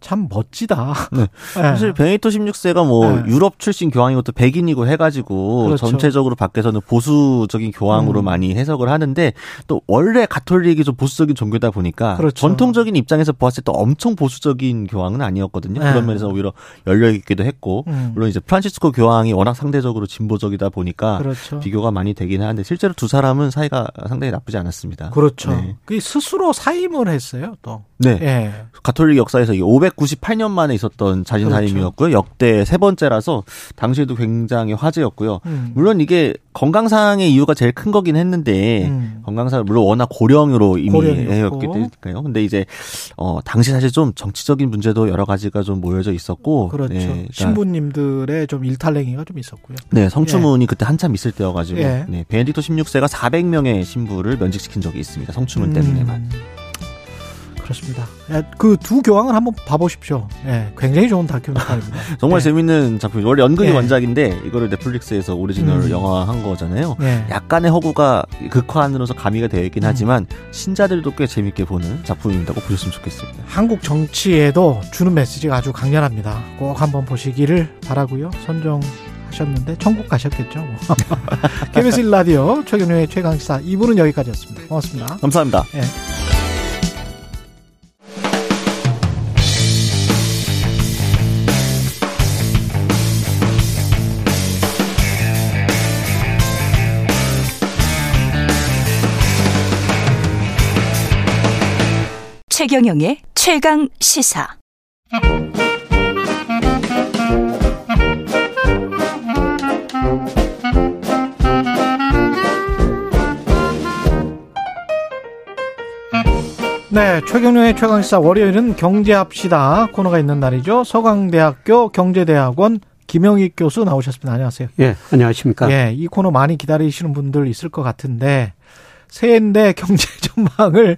참 멋지다. 네. 사실 베네딕토 십육 세가 뭐 네. 유럽 출신 교황인 것도 백인이고 해가지고 그렇죠. 전체적으로 밖에서는 보수적인 교황으로 음. 많이 해석을 하는데 또 원래 가톨릭이 좀 보수적인 종교다 보니까 그렇죠. 전통적인 입장에서 보았을 때 엄청 보수적인 교황은 아니었거든요. 네. 그런 면에서 오히려 열려있기도 했고 음. 물론 이제 프란치스코 교황이 워낙 상대적으로 진보적이다 보니까 그렇죠. 비교가 많이 되긴 하는데 실제로 두 사람은 사이가 상당히 나쁘지 않았습니다. 그렇죠. 네. 그 스스로 사임을 했어요. 또. 네. 네. 가톨릭 역사에서 이게 오백구십팔년 만에 있었던 자진 사임이었고요. 그렇죠. 역대 세 번째라서 당시에도 굉장히 화제였고요. 음. 물론 이게 건강상의 이유가 제일 큰 거긴 했는데 음. 건강상 물론 워낙 고령으로 이미 해였기 때문이니까요. 근데 이제 어 당시 사실 좀 정치적인 문제도 여러 가지가 좀 모여져 있었고 그렇죠. 네, 그러니까 신부님들의 좀 일탈행위가 좀 있었고요. 네, 성추문이 예. 그때 한참 있을 때여가지고 예. 네, 베네딕토 십육 세가 사백명의 신부를 면직시킨 적이 있습니다. 성추문 음. 때문에만. 그렇습니다. 그 두 교황을 한번 봐보십시오. 예, 굉장히 좋은 다큐멘터리입니다. 정말 네. 재밌는 작품. 원래 연극이 예. 원작인데 이거를 넷플릭스에서 오리지널 음. 영화한 거잖아요. 예. 약간의 허구가 극화안으로서 가미가 되어 있긴 음. 하지만 신자들도 꽤 재밌게 보는 작품입니다. 꼭 보셨으면 좋겠습니다. 한국 정치에도 주는 메시지가 아주 강렬합니다. 꼭 한번 보시기를 바라고요. 선정하셨는데 천국 가셨겠죠. 뭐. 케이비에스 일 라디오 최경영의 최강시사 이 부는 여기까지였습니다. 고맙습니다. 감사합니다. 예. 최경영의 최강 시사. 네, 최경영의 최강 시사 월요일은 경제합시다 코너가 있는 날이죠. 서강대학교 경제대학원 김영익 교수 나오셨습니다. 안녕하세요. 예, 안녕하십니까. 예, 이 코너 많이 기다리시는 분들 있을 것 같은데 새해인데 경제 전망을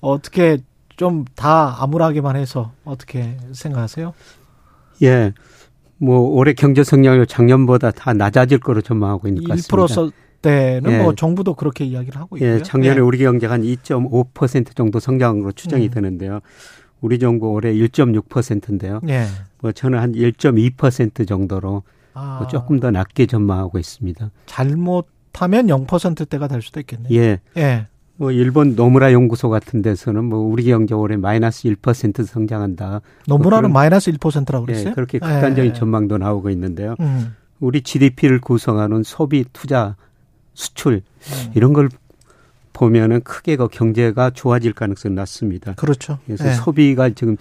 어떻게 좀 다 암울하게만 해서 어떻게 생각하세요? 예, 뭐 올해 경제 성장률 작년보다 다 낮아질 거로 전망하고 있는 것 같습니다. 일 퍼센트대는 예. 뭐 정부도 그렇게 이야기를 하고 있고요. 예, 작년에 예. 우리 경제가 한 이 점 오 퍼센트 정도 성장으로 추정이 음. 되는데요. 우리 정부 올해 일 점 육 퍼센트인데요. 예. 뭐 저는 한 일 점 이 퍼센트 정도로 아. 뭐 조금 더 낮게 전망하고 있습니다. 잘못하면 영 퍼센트대가 될 수도 있겠네요. 예. 예. 뭐 일본 노무라 연구소 같은 데서는 뭐 우리 경제 올해 마이너스 일 퍼센트 성장한다. 노무라는 뭐 마이너스 일 퍼센트라고 그랬어요? 예, 그렇게 극단적인 예. 전망도 나오고 있는데요. 음. 우리 지디피를 구성하는 소비, 투자, 수출 음. 이런 걸 보면은 크게 그 경제가 좋아질 가능성이 낮습니다. 그렇죠. 그래서 예. 소비가 지금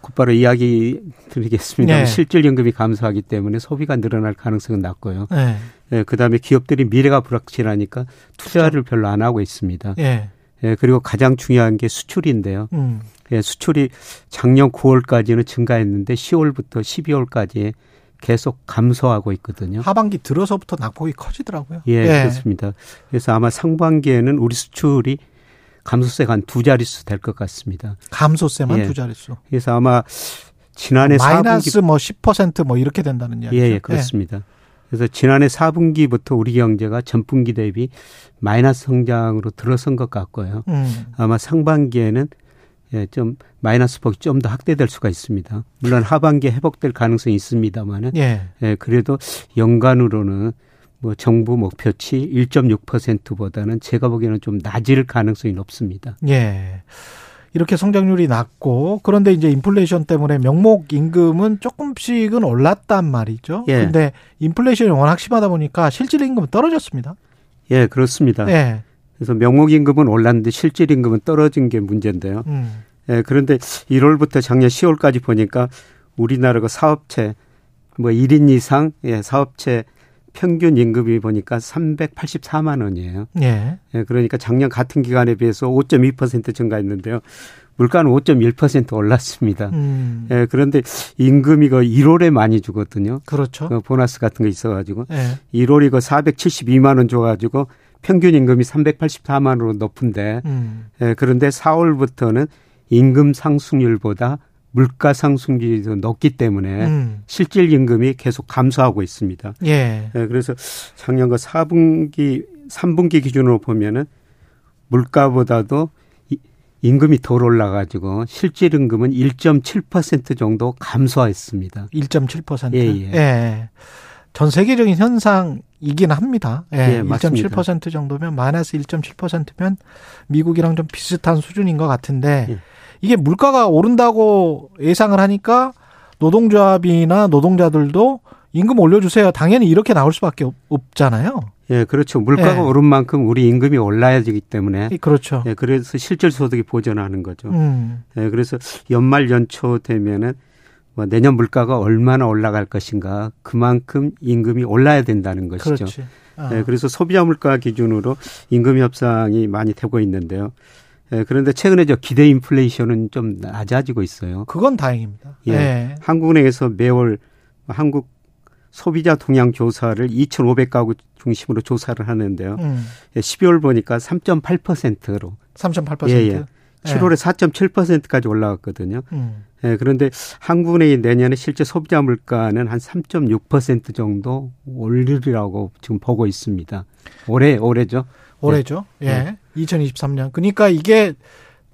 곧바로 이야기 드리겠습니다. 예. 실질연금이 감소하기 때문에 소비가 늘어날 가능성은 낮고요. 예. 예, 그다음에 기업들이 미래가 불확실하니까 투자를 그렇죠. 별로 안 하고 있습니다. 예. 예, 그리고 가장 중요한 게 수출인데요. 음. 예, 수출이 작년 구월까지는 증가했는데 시월부터 십이월까지 계속 감소하고 있거든요. 하반기 들어서부터 낙폭이 커지더라고요. 예, 예. 그렇습니다. 그래서 아마 상반기에는 우리 수출이 감소세가 한 두 자릿수 될 것 같습니다. 감소세만 예. 두 자릿수. 그래서 아마 지난해 마이너스 사 분기. 뭐 십 퍼센트 뭐 이렇게 된다는 이야기죠. 예, 예 그렇습니다. 예. 그래서 지난해 사 분기부터 우리 경제가 전분기 대비 마이너스 성장으로 들어선 것 같고요. 음. 아마 상반기에는 예, 좀 마이너스 폭이 좀 더 확대될 수가 있습니다. 물론 하반기에 회복될 가능성이 있습니다만은 예. 예, 그래도 연간으로는 뭐 정부 목표치 일 점 육 퍼센트보다는 제가 보기에는 좀 낮을 가능성이 높습니다. 예. 이렇게 성장률이 낮고 그런데 이제 인플레이션 때문에 명목 임금은 조금씩은 올랐단 말이죠. 그런데 예. 인플레이션이 워낙 심하다 보니까 실질 임금은 떨어졌습니다. 예, 그렇습니다. 예. 그래서 명목 임금은 올랐는데 실질 임금은 떨어진 게 문제인데요. 음. 예, 그런데 일월부터 작년 시월까지 보니까 우리나라가 사업체 뭐 일 인 이상 예, 사업체 평균 임금이 보니까 삼백팔십사만 원이에요. 예. 예, 그러니까 작년 같은 기간에 비해서 오 점 이 퍼센트 증가했는데요. 물가는 오 점 일 퍼센트 올랐습니다. 음. 예, 그런데 임금이 그 일월에 많이 주거든요. 그렇죠. 그 보너스 같은 거 있어가지고 예. 일월이 그 사백칠십이만 원 줘가지고 평균 임금이 삼백팔십사만 원으로 높은데 음. 예, 그런데 사월부터는 임금 상승률보다 물가 상승률이 더 높기 때문에 음. 실질 임금이 계속 감소하고 있습니다. 예. 예, 그래서 작년과 사 분기, 삼 분기 기준으로 보면은 물가보다도 임금이 덜 올라가지고 실질 임금은 일 점 칠 퍼센트 정도 감소했습니다. 일 점 칠 퍼센트. 예, 예. 예. 전 세계적인 현상이긴 합니다. 예, 예, 일 점 칠 퍼센트 정도면 마이너스 일 점 칠 퍼센트면 미국이랑 좀 비슷한 수준인 것 같은데 예. 이게 물가가 오른다고 예상을 하니까 노동조합이나 노동자들도 임금 올려주세요. 당연히 이렇게 나올 수밖에 없잖아요. 예, 그렇죠. 물가가 예. 오른 만큼 우리 임금이 올라야 되기 때문에. 그렇죠. 예, 그래서 실질 소득이 보전하는 거죠. 음. 예, 그래서 연말 연초 되면은 뭐 내년 물가가 얼마나 올라갈 것인가 그만큼 임금이 올라야 된다는 것이죠. 그렇지. 아. 예, 그래서 소비자 물가 기준으로 임금 협상이 많이 되고 있는데요. 예, 그런데 최근에 저 기대 인플레이션은 좀 낮아지고 있어요. 그건 다행입니다. 예. 예. 한국은행에서 매월 한국 소비자 동향 조사를 이천오백 가구 중심으로 조사를 하는데요. 음. 예, 십이월 보니까 삼 점 팔 퍼센트로. 삼 점 팔 퍼센트? 예, 예. 칠월에 예. 사 점 칠 퍼센트까지 올라갔거든요. 음. 예, 그런데 한국은행이 내년에 실제 소비자 물가는 한 삼 점 육 퍼센트 정도 올리라고 지금 보고 있습니다. 올해, 올해죠. 올해죠. 예. 예. 이천이십삼 년. 그러니까 이게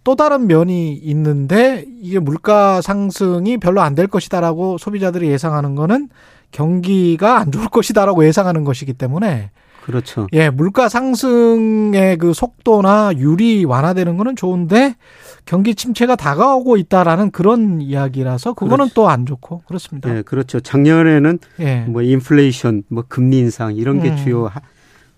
또 다른 면이 있는데 이게 물가 상승이 별로 안 될 것이다라고 소비자들이 예상하는 거는 경기가 안 좋을 것이다라고 예상하는 것이기 때문에. 그렇죠. 예, 물가 상승의 그 속도나 유리 완화되는 거는 좋은데 경기 침체가 다가오고 있다라는 그런 이야기라서 그거는 또 안 좋고 그렇습니다. 예, 그렇죠. 작년에는 예. 뭐 인플레이션, 뭐 금리 인상 이런 게 음. 주요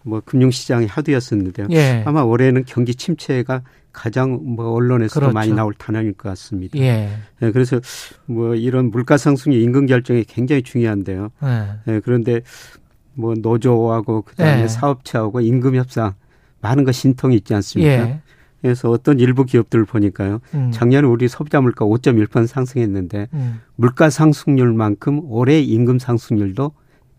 뭐 금융시장의 화두였었는데요. 예. 아마 올해는 경기 침체가 가장 뭐 언론에서도 그렇죠. 많이 나올 단어일 것 같습니다. 예. 예, 그래서 뭐 이런 물가 상승이 임금 결정이 굉장히 중요한데요. 예. 예, 그런데 뭐 노조하고 그다음에 예. 사업체하고 임금 협상 많은 거 신통이 있지 않습니까? 예. 그래서 어떤 일부 기업들을 보니까요. 음. 작년에 우리 소비자 물가 오 점 일 퍼센트 상승했는데 음. 물가 상승률만큼 올해 임금 상승률도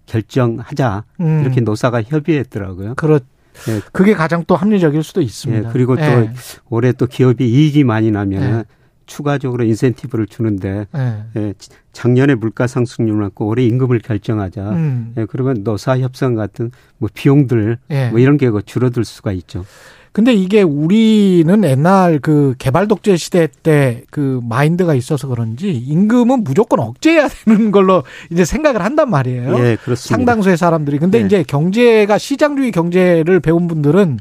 결정하자 음. 이렇게 노사가 협의했더라고요. 그렇. 예. 그게 가장 또 합리적일 수도 있습니다. 예. 그리고 또 예. 올해 또 기업이 이익이 많이 나면 예. 추가적으로 인센티브를 주는데 예. 예. 작년에 물가 상승률 낮고 올해 임금을 결정하자. 음. 예. 그러면 노사 협상 같은 뭐 비용들 예. 뭐 이런 게 줄어들 수가 있죠. 근데 이게 우리는 옛날 그 개발 독재 시대 때 그 마인드가 있어서 그런지 임금은 무조건 억제해야 되는 걸로 이제 생각을 한단 말이에요. 예, 그렇습니다. 상당수의 사람들이. 근데 예. 이제 경제가 시장주의 경제를 배운 분들은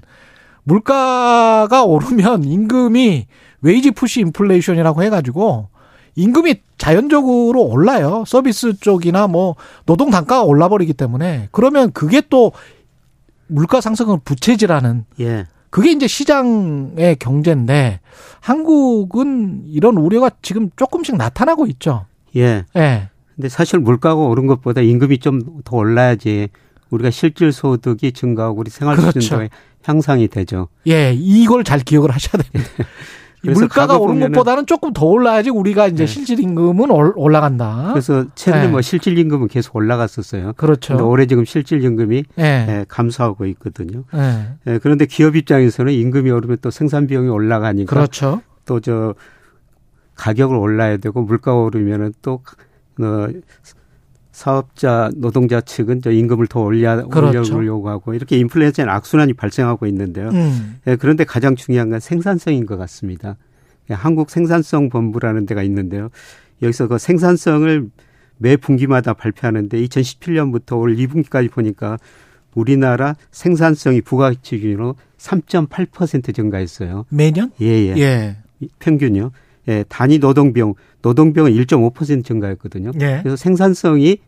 물가가 오르면 임금이 웨이지 푸시 인플레이션이라고 해가지고 임금이 자연적으로 올라요. 서비스 쪽이나 뭐 노동 단가가 올라버리기 때문에 그러면 그게 또 물가 상승을 부채질하는. 예. 그게 이제 시장의 경제인데 한국은 이런 우려가 지금 조금씩 나타나고 있죠. 예. 예. 근데 사실 물가가 오른 것보다 임금이 좀 더 올라야지 우리가 실질 소득이 증가하고 우리 생활 수준도 그렇죠. 향상이 되죠. 예. 이걸 잘 기억을 하셔야 됩니다. 물가가 오른 것보다는 조금 더 올라야지 우리가 이제 네. 실질임금은 올라간다. 그래서 최근에 네. 뭐 실질임금은 계속 올라갔었어요. 그렇죠. 근데 올해 지금 실질임금이 네. 네, 감소하고 있거든요. 네. 네, 그런데 기업 입장에서는 임금이 오르면 또 생산 비용이 올라가니까 그렇죠. 또 저 가격을 올라야 되고 물가가 오르면은 또 어, 사업자 노동자 측은 저 임금을 더 올려 그렇죠. 올려고 하고 이렇게 인플레이션 악순환이 발생하고 있는데요. 음. 예, 그런데 가장 중요한 건 생산성인 것 같습니다. 예, 한국 생산성 본부라는 데가 있는데요. 여기서 그 생산성을 매 분기마다 발표하는데 이천십칠 년부터 올 이 분기까지 보니까 우리나라 생산성이 부가가치 기준으로 삼 점 팔 퍼센트 증가했어요. 매년? 예예. 예. 예. 평균요. 예, 단위 노동비용, 노동비용은 일 점 오 퍼센트 증가했거든요. 예. 그래서 생산성이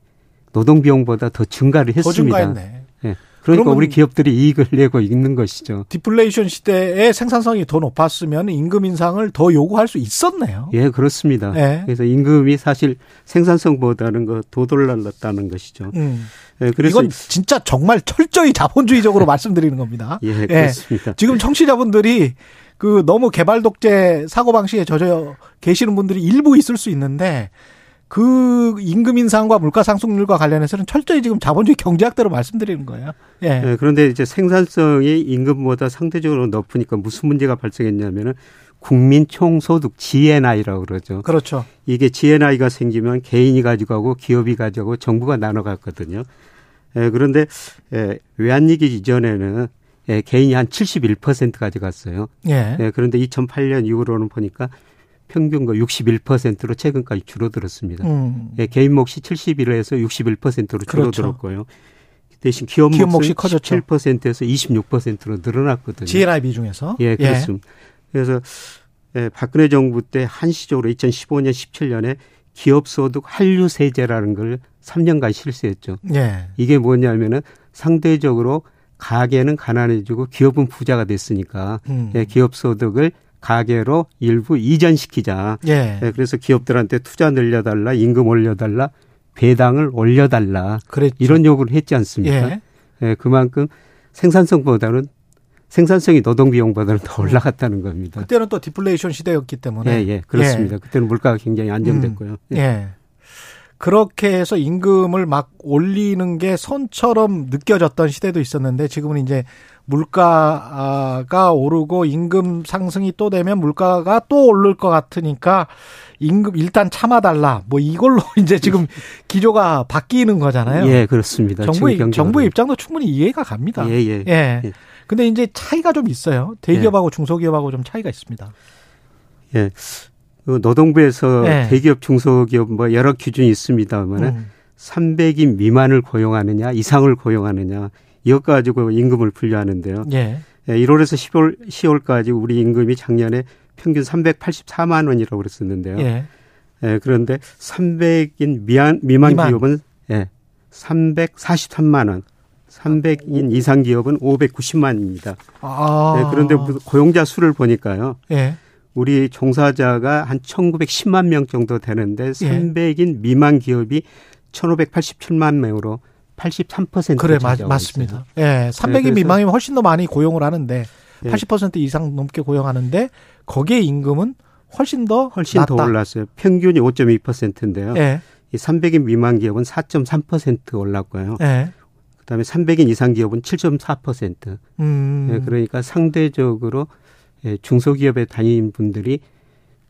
노동비용보다 더 증가를 했습니다. 더 증가했네. 예. 그러니까 우리 기업들이 이익을 내고 있는 것이죠. 디플레이션 시대에 생산성이 더 높았으면 임금 인상을 더 요구할 수 있었네요. 예, 그렇습니다. 예. 그래서 임금이 사실 생산성보다는 더 돌아갔다는 것이죠. 음. 예, 그래서 이건 진짜 정말 철저히 자본주의적으로 말씀드리는 겁니다. 예, 그렇습니다. 예. 지금 청취자분들이 그 너무 개발 독재 사고방식에 젖어 계시는 분들이 일부 있을 수 있는데 그 임금 인상과 물가 상승률과 관련해서는 철저히 지금 자본주의 경제학대로 말씀드리는 거예요. 예. 네, 그런데 이제 생산성이 임금보다 상대적으로 높으니까 무슨 문제가 발생했냐면은 국민 총소득 지 엔 아이라고 그러죠. 그렇죠. 이게 지 엔 아이가 생기면 개인이 가져가고 기업이 가져가고 정부가 나눠 갔거든요. 예, 그런데 예, 외환위기 이전에는 예, 개인이 한 칠십일 퍼센트 가져갔어요. 예. 예, 그런데 이천팔 년 이후로는 보니까 평균과 육십일 퍼센트로 최근까지 줄어들었습니다. 음. 예, 개인 몫이 칠십일에서 육십일 퍼센트로 줄어들었고요. 그렇죠. 대신 기업, 기업 몫이 커졌죠. 십칠 퍼센트에서 이십육 퍼센트로 늘어났거든요. 지 엔 아이 비중에서. 예, 그렇습니다. 예. 그래서 예, 박근혜 정부 때 한시적으로 이천십오 년, 십칠 년에 기업소득 한류세제라는 걸 삼 년간 실시했죠. 예. 이게 뭐냐면은 상대적으로 가계는 가난해지고 기업은 부자가 됐으니까 음. 예, 기업 소득을 가계로 일부 이전시키자. 예. 예, 그래서 기업들한테 투자 늘려달라, 임금 올려달라, 배당을 올려달라. 그랬죠. 이런 요구를 했지 않습니까? 예. 예, 그만큼 생산성보다는 생산성이 노동비용보다는 더 올라갔다는 겁니다. 그때는 또 디플레이션 시대였기 때문에. 예, 예, 그렇습니다. 예. 그때는 물가가 굉장히 안정됐고요. 음. 예. 예. 그렇게 해서 임금을 막 올리는 게 선처럼 느껴졌던 시대도 있었는데 지금은 이제 물가가 오르고 임금 상승이 또 되면 물가가 또 오를 것 같으니까 임금 일단 참아달라 뭐 이걸로 이제 지금 기조가 바뀌는 거잖아요. 예, 그렇습니다. 정부의, 정부의 입장도 충분히 이해가 갑니다. 예, 예. 예. 예. 근데 이제 차이가 좀 있어요. 대기업하고 예. 중소기업하고 좀 차이가 있습니다. 예. 노동부에서 네. 대기업, 중소기업 뭐 여러 기준이 있습니다만 음. 삼백인 미만을 고용하느냐 이상을 고용하느냐 이것 가지고 임금을 분류하는데요. 네. 일월에서 시월, 시월까지 우리 임금이 작년에 평균 삼백팔십사만 원이라고 그랬었는데요. 네. 예, 그런데 삼백인 미만, 미만, 미만. 기업은 예, 삼백사십삼만 원. 삼백인 이상 기업은 오백구십만입니다. 아. 예, 그런데 고용자 수를 보니까요. 네. 우리 종사자가 한 천구백십만 명 정도 되는데 삼백인 예. 미만 기업이 천오백팔십칠만 명으로 팔십삼 퍼센트. 그래, 맞, 맞습니다. 예, 삼백인 네, 미만이면 훨씬 더 많이 고용을 하는데 예. 팔십 퍼센트 이상 넘게 고용하는데 거기에 임금은 훨씬 더 훨씬 낮다. 더 올랐어요. 평균이 오 점 이 퍼센트인데요. 예. 이 삼백인 미만 기업은 사 점 삼 퍼센트 올랐고요. 예. 그다음에 삼백인 이상 기업은 칠 점 사 퍼센트. 음. 예, 그러니까 상대적으로 중소기업에 다니는 분들이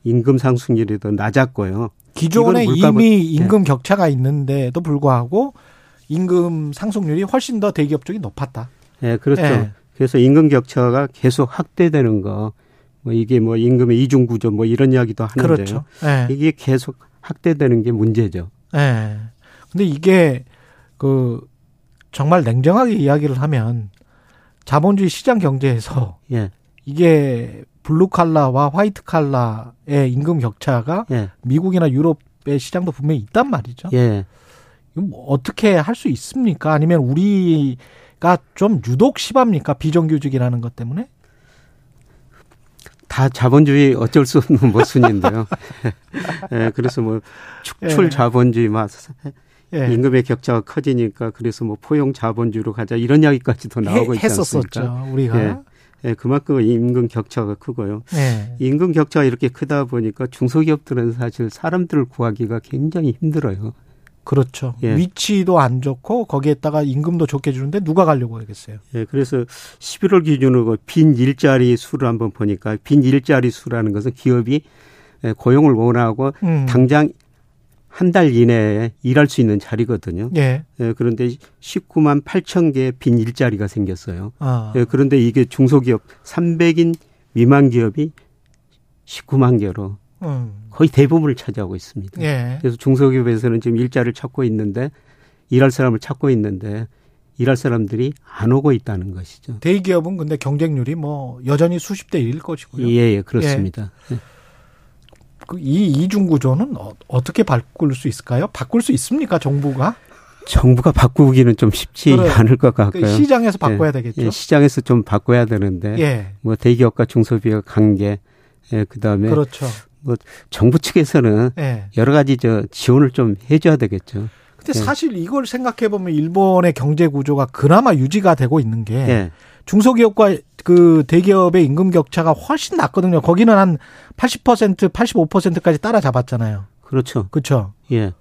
임금 상승률이 더 낮았고요. 기존에 이미 임금 네. 격차가 있는데도 불구하고 임금 상승률이 훨씬 더 대기업 쪽이 높았다. 네, 그렇죠. 네. 그래서 임금 격차가 계속 확대되는 거, 뭐 이게 뭐 임금의 이중구조 뭐 이런 이야기도 하는데요. 그렇죠. 네. 이게 계속 확대되는 게 문제죠. 네. 근데 이게 그 정말 냉정하게 이야기를 하면 자본주의 시장 경제에서 네. 이게 블루칼라와 화이트칼라의 임금 격차가 예. 미국이나 유럽의 시장도 분명히 있단 말이죠. 예. 어떻게 할 수 있습니까? 아니면 우리가 좀 유독 심합니까? 비정규직이라는 것 때문에? 다 자본주의 어쩔 수 없는 모순인데요. 예, 그래서 뭐 축출 자본주의 막. 예. 임금의 격차가 커지니까 그래서 뭐 포용 자본주의로 가자 이런 이야기까지도 나오고 있지 않습니까? 했었었죠, 우리가. 예. 예, 그만큼 임금 격차가 크고요. 네. 임금 격차가 이렇게 크다 보니까 중소기업들은 사실 사람들을 구하기가 굉장히 힘들어요. 그렇죠. 예. 위치도 안 좋고 거기에다가 임금도 좋게 주는데 누가 가려고 하겠어요. 예, 그래서 십일월 기준으로 빈 일자리 수를 한번 보니까 빈 일자리 수라는 것은 기업이 고용을 원하고 음. 당장 한 달 이내에 일할 수 있는 자리거든요. 예. 예, 그런데 십구만 팔천 개의 빈 일자리가 생겼어요. 아. 예, 그런데 이게 중소기업 삼백인 미만 기업이 십구만 개로 음. 거의 대부분을 차지하고 있습니다. 예. 그래서 중소기업에서는 지금 일자리를 찾고 있는데 일할 사람을 찾고 있는데 일할 사람들이 안 오고 있다는 것이죠. 대기업은 근데 경쟁률이 뭐 여전히 수십 대 일일 것이고요. 예, 예 그렇습니다. 예. 예. 이 이중구조는 어떻게 바꿀 수 있을까요? 바꿀 수 있습니까? 정부가? 정부가 바꾸기는 좀 쉽지 그래, 않을 것 같고요. 그 시장에서 바꿔야 예, 되겠죠. 예, 시장에서 좀 바꿔야 되는데 예. 뭐 대기업과 중소기업 관계 예, 그다음에 그렇죠. 뭐 정부 측에서는 예. 여러 가지 저 지원을 좀 해줘야 되겠죠. 근데 예. 사실 이걸 생각해 보면 일본의 경제 구조가 그나마 유지가 되고 있는 게 예. 중소기업과 그 대기업의 임금 격차가 훨씬 낮거든요. 거기는 한 팔십 퍼센트, 팔십오 퍼센트까지 따라잡았잖아요. 그렇죠. 그렇죠. 예.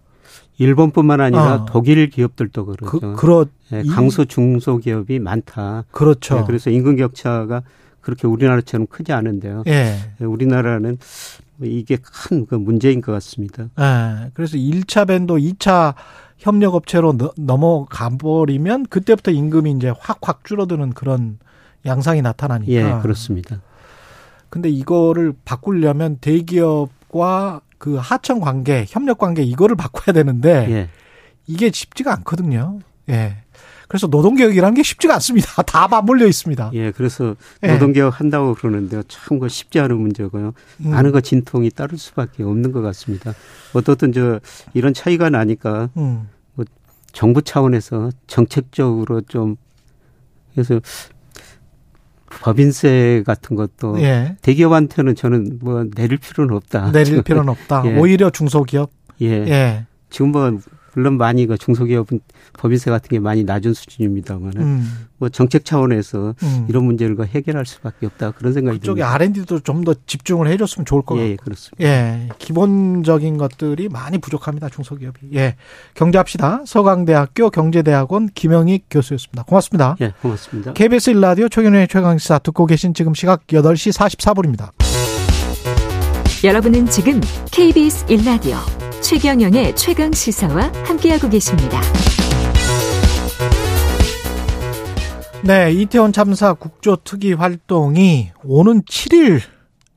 일본뿐만 아니라 어. 독일 기업들도 그렇죠. 그, 그렇 예, 강소 중소기업이 많다. 그렇죠. 예, 그래서 임금 격차가 그렇게 우리나라처럼 크지 않은데요. 예. 예, 우리나라는 이게 큰 그 문제인 것 같습니다. 예. 그래서 일 차 밴도 이 차 협력업체로 넘어가버리면 그때부터 임금이 이제 확확 줄어드는 그런 양상이 나타나니까. 예, 그렇습니다. 근데 이거를 바꾸려면 대기업과 그 하청 관계, 협력 관계 이거를 바꿔야 되는데 예. 이게 쉽지가 않거든요. 예. 그래서 노동개혁이라는 게 쉽지가 않습니다. 다 맞물려 있습니다. 예, 그래서 노동개혁 예. 한다고 그러는데요. 참 그 쉽지 않은 문제고요. 음. 많은 거 진통이 따를 수밖에 없는 것 같습니다. 어떻든 저 이런 차이가 나니까 음. 뭐 정부 차원에서 정책적으로 좀 그래서 법인세 같은 것도 예. 대기업한테는 저는 뭐 내릴 필요는 없다. 내릴 필요는 없다. 예. 오히려 중소기업. 예. 예. 지금 뭐. 물론 많이 그 중소기업은 법인세 같은 게 많이 낮은 수준입니다만 음. 뭐 정책 차원에서 음. 이런 문제를 해결할 수밖에 없다 그런 생각이 그쪽에 듭니다. 알앤디도 좀 더 집중을 해줬으면 좋을 것 같아요. 예, 그렇습니다. 예, 기본적인 것들이 많이 부족합니다. 중소기업이. 예, 경제합시다. 서강대학교 경제대학원 김영익 교수였습니다. 고맙습니다. 예, 고맙습니다. 케이비에스 일 라디오 최경영의 최강시사 듣고 계신 지금 시각 여덟 시 사십사 분입니다. 여러분은 지금 케이비에스 일 라디오 최경영의 최강시사와 함께하고 계십니다. 네, 이태원 참사 국조특위 활동이 오는 칠 일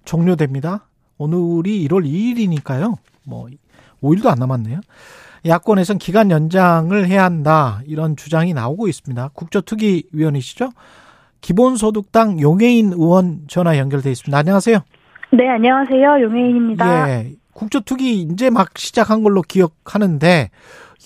종료됩니다. 오늘이 일월 이일이니까요. 뭐 오일도 안 남았네요. 야권에선 기간 연장을 해야 한다 이런 주장이 나오고 있습니다. 국조특위 위원이시죠? 기본소득당 용혜인 의원 전화 연결돼 있습니다. 안녕하세요. 네, 안녕하세요. 용혜인입니다. 예. 국조특위 이제 막 시작한 걸로 기억하는데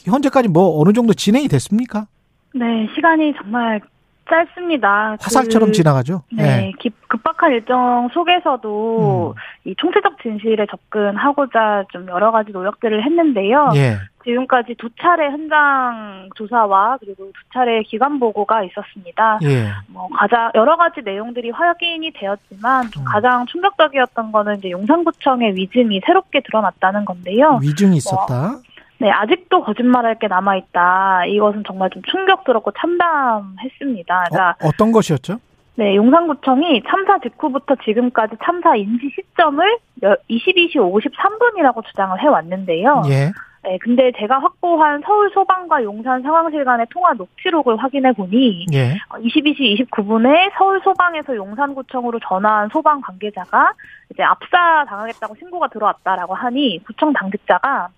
현재까지 뭐 어느 정도 진행이 됐습니까? 네, 시간이 정말 짧습니다. 화살처럼 그, 지나가죠. 네, 네, 급박한 일정 속에서도 음. 이 총체적 진실에 접근하고자 좀 여러 가지 노력들을 했는데요. 예. 지금까지 두 차례 현장 조사와 그리고 두 차례 기관 보고가 있었습니다. 예. 뭐 가장 여러 가지 내용들이 확인이 되었지만 좀 가장 충격적이었던 거는 이제 용산구청의 위증이 새롭게 드러났다는 건데요. 위증이 있었다. 뭐, 네, 아직도 거짓말할 게 남아있다. 이것은 정말 좀 충격스럽고 참담했습니다. 그러니까 어, 어떤 것이었죠? 네, 용산구청이 참사 직후부터 지금까지 참사 인지 시점을 스물두 시 오십삼 분이라고 주장을 해왔는데요. 예. 네, 근데 제가 확보한 서울 소방과 용산 상황실 간의 통화 녹취록을 확인해 보니 예. 스물두 시 이십구 분에 서울 소방에서 용산구청으로 전화한 소방 관계자가 이제 압사 당하겠다고 신고가 들어왔다라고 하니 구청 당직자가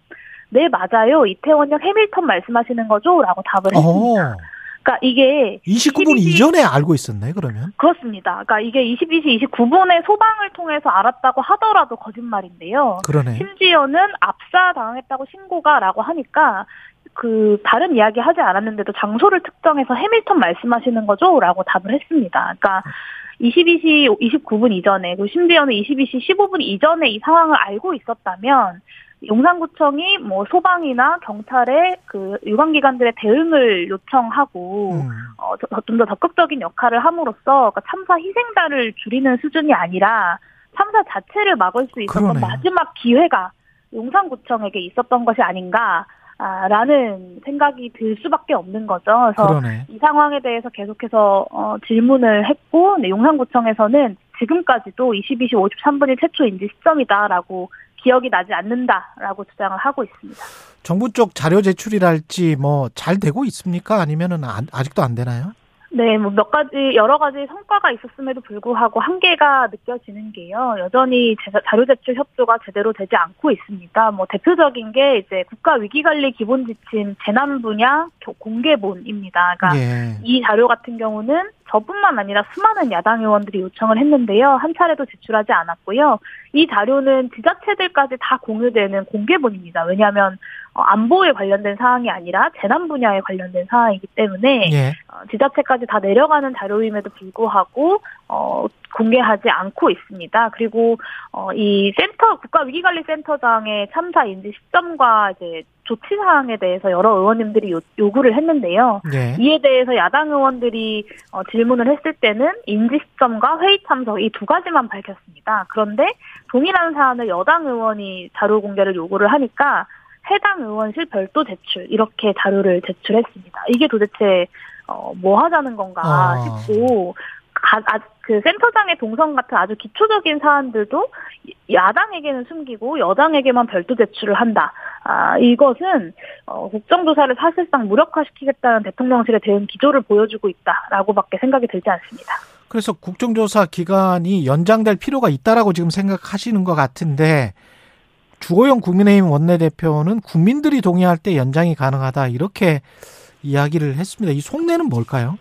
네, 맞아요. 이태원역 해밀턴 말씀하시는 거죠? 라고 답을 했습니다. 오. 그러니까 이게 이십구 분 이십이 시... 이전에 알고 있었나요, 그러면? 그렇습니다. 그러니까 이게 스물두 시 이십구 분에 소방을 통해서 알았다고 하더라도 거짓말인데요. 그러네. 심지어는 압사 당했다고 신고가라고 하니까 그 다른 이야기 하지 않았는데도 장소를 특정해서 해밀턴 말씀하시는 거죠? 라고 답을 했습니다. 그러니까 스물두 시 이십구 분 이전에 그리고 심지어는 스물두 시 십오 분 이전에 이 상황을 알고 있었다면 용산구청이 뭐 소방이나 경찰의 그 유관기관들의 대응을 요청하고 음. 어, 좀 더 적극적인 역할을 함으로써 그러니까 참사 희생자를 줄이는 수준이 아니라 참사 자체를 막을 수 있었던 그러네요. 마지막 기회가 용산구청에게 있었던 것이 아닌가. 아, 라는 생각이 들 수밖에 없는 거죠. 그래서 그러네. 이 상황에 대해서 계속해서 어, 질문을 했고, 네, 용산구청에서는 지금까지도 이십이 시 오십삼 분이 최초 인지 시점이다라고 기억이 나지 않는다라고 주장을 하고 있습니다. 정부 쪽 자료 제출이랄지 뭐 잘 되고 있습니까? 아니면은 안, 아직도 안 되나요? 네, 뭐 몇 가지 여러 가지 성과가 있었음에도 불구하고 한계가 느껴지는 게요. 여전히 자료 제출 협조가 제대로 되지 않고 있습니다. 뭐 대표적인 게 이제 국가 위기관리 기본 지침 재난 분야 공개본입니다. 그러니까 예. 이 자료 같은 경우는 저뿐만 아니라 수많은 야당 의원들이 요청을 했는데요. 한 차례도 제출하지 않았고요. 이 자료는 지자체들까지 다 공유되는 공개본입니다. 왜냐하면 안보에 관련된 사항이 아니라 재난 분야에 관련된 사항이기 때문에 예. 지자체까지 다 내려가는 자료임에도 불구하고 어, 공개하지 않고 있습니다. 그리고 어, 이 센터 국가위기관리센터장의 참사 인지 시점과 이제 조치 사항에 대해서 여러 의원님들이 요, 요구를 했는데요. 네. 이에 대해서 야당 의원들이 어, 질문을 했을 때는 인지 시점과 회의 참석 이 두 가지만 밝혔습니다. 그런데 동일한 사안을 여당 의원이 자료 공개를 요구를 하니까 해당 의원실 별도 제출 이렇게 자료를 제출했습니다. 이게 도대체 어, 뭐 하자는 건가 아. 싶고 가, 아, 그 센터장의 동선 같은 아주 기초적인 사안들도 야당에게는 숨기고 여당에게만 별도 제출을 한다. 아, 이것은 어, 국정조사를 사실상 무력화시키겠다는 대통령실의 대응 기조를 보여주고 있다라고밖에 생각이 들지 않습니다. 그래서 국정조사 기간이 연장될 필요가 있다라고 지금 생각하시는 것 같은데 주호영 국민의힘 원내대표는 국민들이 동의할 때 연장이 가능하다 이렇게 이야기를 했습니다. 이 속내는 뭘까요?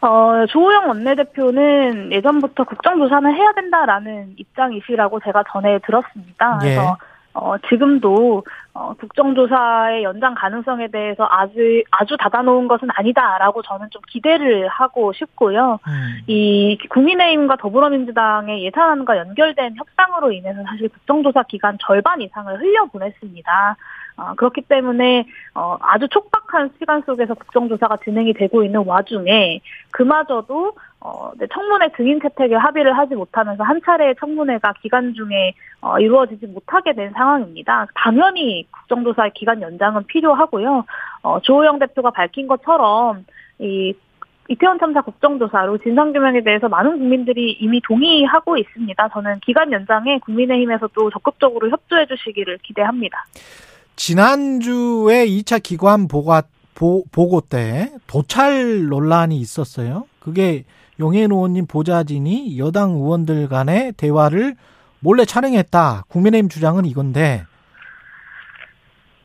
어, 조호영 원내대표는 예전부터 국정조사는 해야 된다라는 입장이시라고 제가 전에 들었습니다. 예. 그래서 어, 지금도 어, 국정조사의 연장 가능성에 대해서 아주 아주 닫아놓은 것은 아니다라고 저는 좀 기대를 하고 싶고요. 음. 이 국민의힘과 더불어민주당의 예산안과 연결된 협상으로 인해서 사실 국정조사 기간 절반 이상을 흘려보냈습니다. 어, 그렇기 때문에 어, 아주 촉박한 시간 속에서 국정조사가 진행이 되고 있는 와중에 그마저도 어, 청문회 증인 채택에 합의를 하지 못하면서 한 차례의 청문회가 기간 중에 어, 이루어지지 못하게 된 상황입니다. 당연히 국정조사의 기간 연장은 필요하고요. 어, 조호영 대표가 밝힌 것처럼 이 이태원 참사 국정조사로 진상규명에 대해서 많은 국민들이 이미 동의하고 있습니다. 저는 기간 연장에 국민의힘에서도 적극적으로 협조해 주시기를 기대합니다. 지난주에 이 차 기관 보고, 보, 보고 때 도찰 논란이 있었어요. 그게 용혜인 의원님 보좌진이 여당 의원들 간의 대화를 몰래 촬영했다. 국민의힘 주장은 이건데.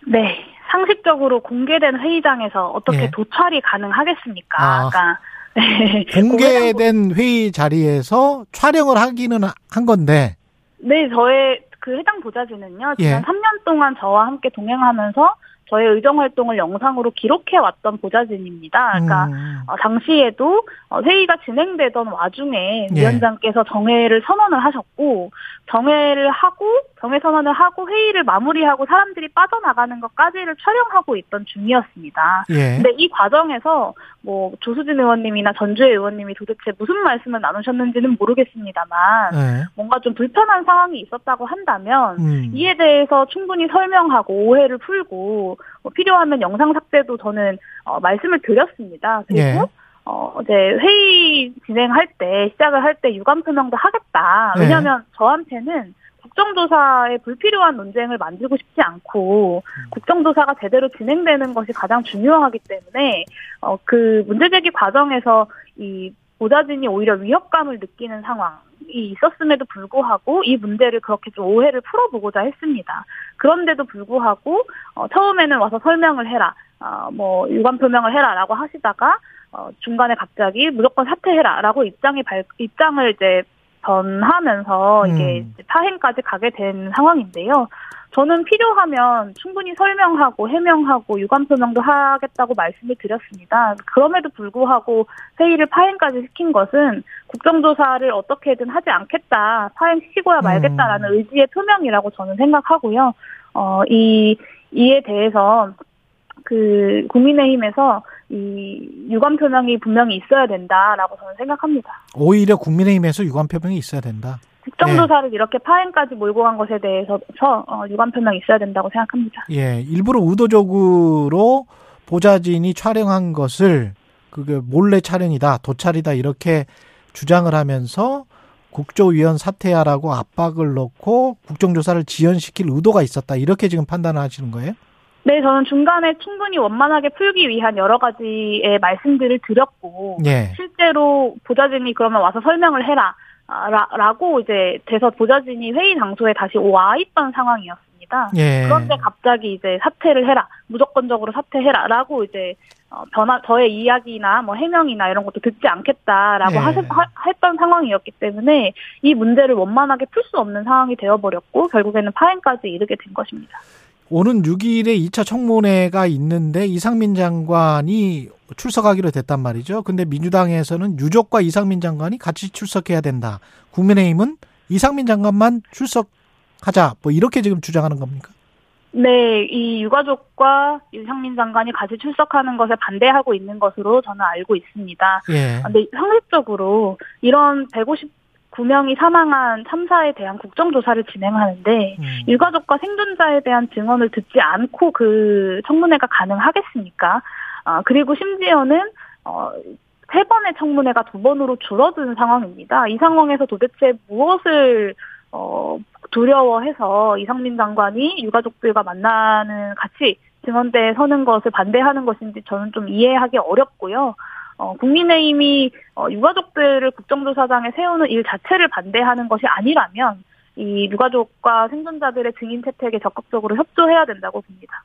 네. 상식적으로 공개된 회의장에서 어떻게 예. 도찰이 가능하겠습니까? 아, 그러니까, 네. 공개된 회의 자리에서 촬영을 하기는 한 건데. 네. 저의... 그 해당 보좌진은요. 지난 예. 삼 년 동안 저와 함께 동행하면서 저의 의정활동을 영상으로 기록해왔던 보좌진입니다. 그러니까 음. 어, 당시에도 회의가 진행되던 와중에 예. 위원장께서 정회를 선언을 하셨고 정회를 하고 정회 선언을 하고 회의를 마무리하고 사람들이 빠져나가는 것까지를 촬영하고 있던 중이었습니다. 그런데 예. 이 과정에서 뭐 조수진 의원님이나 전주혜 의원님이 도대체 무슨 말씀을 나누셨는지는 모르겠습니다만 예. 뭔가 좀 불편한 상황이 있었다고 한다면 음. 이에 대해서 충분히 설명하고 오해를 풀고 필요하면 영상 삭제도 저는 어, 말씀을 드렸습니다. 그리고 예. 어, 이제 회의 진행할 때 시작을 할 때 유감 표명도 하겠다. 왜냐하면 예. 저한테는 국정조사에 불필요한 논쟁을 만들고 싶지 않고 국정조사가 제대로 진행되는 것이 가장 중요하기 때문에 어, 그 문제제기 과정에서 이 보좌진이 오히려 위협감을 느끼는 상황이 있었음에도 불구하고 이 문제를 그렇게 좀 오해를 풀어보고자 했습니다. 그런데도 불구하고 어, 처음에는 와서 설명을 해라, 어, 뭐 유감 표명을 해라라고 하시다가 어, 중간에 갑자기 무조건 사퇴해라라고 입장이 발, 입장을 이제 전하면서 이게 음. 파행까지 가게 된 상황인데요. 저는 필요하면 충분히 설명하고 해명하고 유감 표명도 하겠다고 말씀을 드렸습니다. 그럼에도 불구하고 회의를 파행까지 시킨 것은 국정조사를 어떻게든 하지 않겠다, 파행 시키고야 말겠다라는 음. 의지의 표명이라고 저는 생각하고요. 어, 이, 이에 대해서 그 국민의힘에서 이 유감 표명이 분명히 있어야 된다라고 저는 생각합니다. 오히려 국민의힘에서 유감 표명이 있어야 된다. 국정조사를 예. 이렇게 파행까지 몰고 간 것에 대해서 유감 표명이 있어야 된다고 생각합니다. 예, 일부러 의도적으로 보좌진이 촬영한 것을 그게 몰래 촬영이다, 도찰이다 이렇게 주장을 하면서 국조위원 사퇴하라고 압박을 넣고 국정조사를 지연시킬 의도가 있었다 이렇게 지금 판단을 하시는 거예요? 네, 저는 중간에 충분히 원만하게 풀기 위한 여러 가지의 말씀들을 드렸고 예. 실제로 보좌진이 그러면 와서 설명을 해라. 라, 라고 이제 돼서 보좌진이 회의 장소에 다시 와 있던 상황이었습니다. 예. 그런데 갑자기 이제 사퇴를 해라, 무조건적으로 사퇴해라라고 이제 어, 변화 저의 이야기나 뭐 해명이나 이런 것도 듣지 않겠다라고 예. 하셨, 하, 했던 상황이었기 때문에 이 문제를 원만하게 풀 수 없는 상황이 되어버렸고 결국에는 파행까지 이르게 된 것입니다. 오는 육 일에 이 차 청문회가 있는데 이상민 장관이 출석하기로 됐단 말이죠. 근데 민주당에서는 유족과 이상민 장관이 같이 출석해야 된다. 국민의힘은 이상민 장관만 출석하자. 뭐 이렇게 지금 주장하는 겁니까? 네, 이 유가족과 이상민 장관이 같이 출석하는 것에 반대하고 있는 것으로 저는 알고 있습니다. 예. 근데 상식적으로 이런 백오십구 명이 사망한 참사에 대한 국정조사를 진행하는데 음. 유가족과 생존자에 대한 증언을 듣지 않고 그 청문회가 가능하겠습니까? 아, 그리고 심지어는 어, 세 번의 청문회가 두 번으로 줄어든 상황입니다. 이 상황에서 도대체 무엇을 어, 두려워해서 이상민 장관이 유가족들과 만나는 같이 증언대에 서는 것을 반대하는 것인지 저는 좀 이해하기 어렵고요. 어, 국민의힘이 어, 유가족들을 국정조사장에 세우는 일 자체를 반대하는 것이 아니라면 이 유가족과 생존자들의 증인 채택에 적극적으로 협조해야 된다고 봅니다.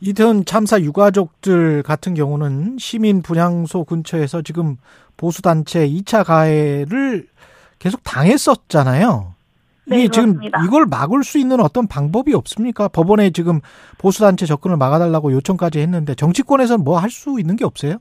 이태원 참사 유가족들 같은 경우는 시민 분향소 근처에서 지금 보수단체 이 차 가해를 계속 당했었잖아요. 네, 지금 이걸 막을 수 있는 어떤 방법이 없습니까? 법원에 지금 보수단체 접근을 막아달라고 요청까지 했는데 정치권에서는 뭐 할 수 있는 게 없어요?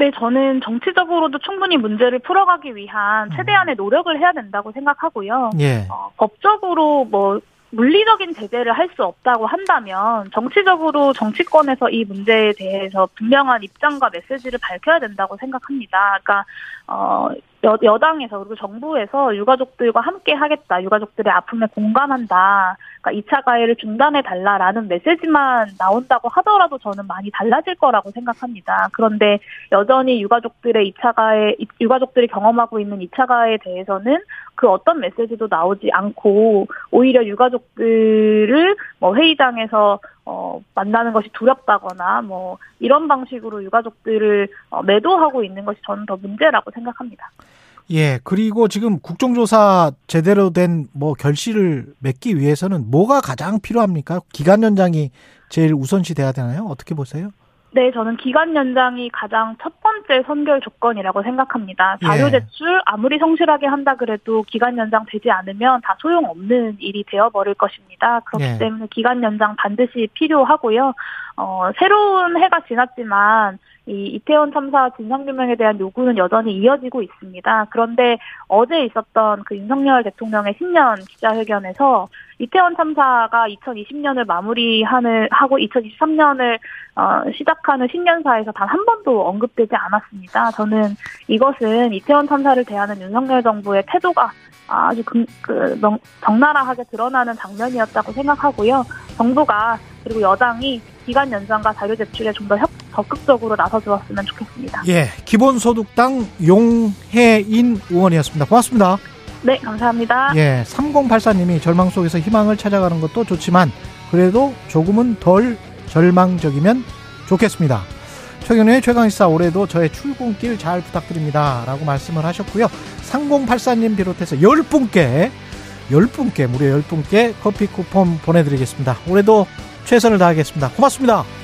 네, 저는 정치적으로도 충분히 문제를 풀어가기 위한 최대한의 노력을 해야 된다고 생각하고요. 예. 어, 법적으로 뭐 물리적인 제재를 할 수 없다고 한다면 정치적으로 정치권에서 이 문제에 대해서 분명한 입장과 메시지를 밝혀야 된다고 생각합니다. 그러니까 어, 여, 여당에서 그리고 정부에서 유가족들과 함께 하겠다, 유가족들의 아픔에 공감한다, 그러니까 이 차 가해를 중단해달라라는 메시지만 나온다고 하더라도 저는 많이 달라질 거라고 생각합니다. 그런데 여전히 유가족들의 이 차 가해, 유가족들이 경험하고 있는 이 차 가해에 대해서는 그 어떤 메시지도 나오지 않고 오히려 유가족들을 뭐 회의장에서 어, 만나는 것이 두렵다거나 뭐 이런 방식으로 유가족들을 어, 매도하고 있는 것이 저는 더 문제라고 생각합니다. 예, 그리고 지금 국정조사 제대로 된 뭐 결실을 맺기 위해서는 뭐가 가장 필요합니까? 기간 연장이 제일 우선시 돼야 되나요? 어떻게 보세요? 네, 저는 기간 연장이 가장 첫 번째 선결 조건이라고 생각합니다. 자료 제출 아무리 성실하게 한다 그래도 기간 연장 되지 않으면 다 소용없는 일이 되어버릴 것입니다. 그렇기 예. 때문에 기간 연장 반드시 필요하고요. 어, 새로운 해가 지났지만 이 이태원 참사 진상규명에 대한 요구는 여전히 이어지고 있습니다. 그런데 어제 있었던 그 윤석열 대통령의 신년 기자회견에서 이태원 참사가 이천이십 년을 마무리하는 하고 이천이십삼 년을 어, 시작하는 신년사에서 단 한 번도 언급되지 않았습니다. 저는 이것은 이태원 참사를 대하는 윤석열 정부의 태도가 아주 그, 그, 명, 적나라하게 드러나는 장면이었다고 생각하고요. 정부가 그리고 여당이 기간 연장과 자료 제출에 좀 더 적극적으로 나서주었으면 좋겠습니다. 예, 기본소득당 용혜인 의원이었습니다. 고맙습니다. 네, 감사합니다. 예, 삼공팔사 님이 절망 속에서 희망을 찾아가는 것도 좋지만 그래도 조금은 덜 절망적이면 좋겠습니다. 최경영의 최강시사 올해도 저의 출근길 잘 부탁드립니다. 라고 말씀을 하셨고요. 삼공팔사 님 비롯해서 열 분께, 열 분께, 무려 열 분께 커피 쿠폰 보내드리겠습니다. 올해도 최선을 다하겠습니다. 고맙습니다.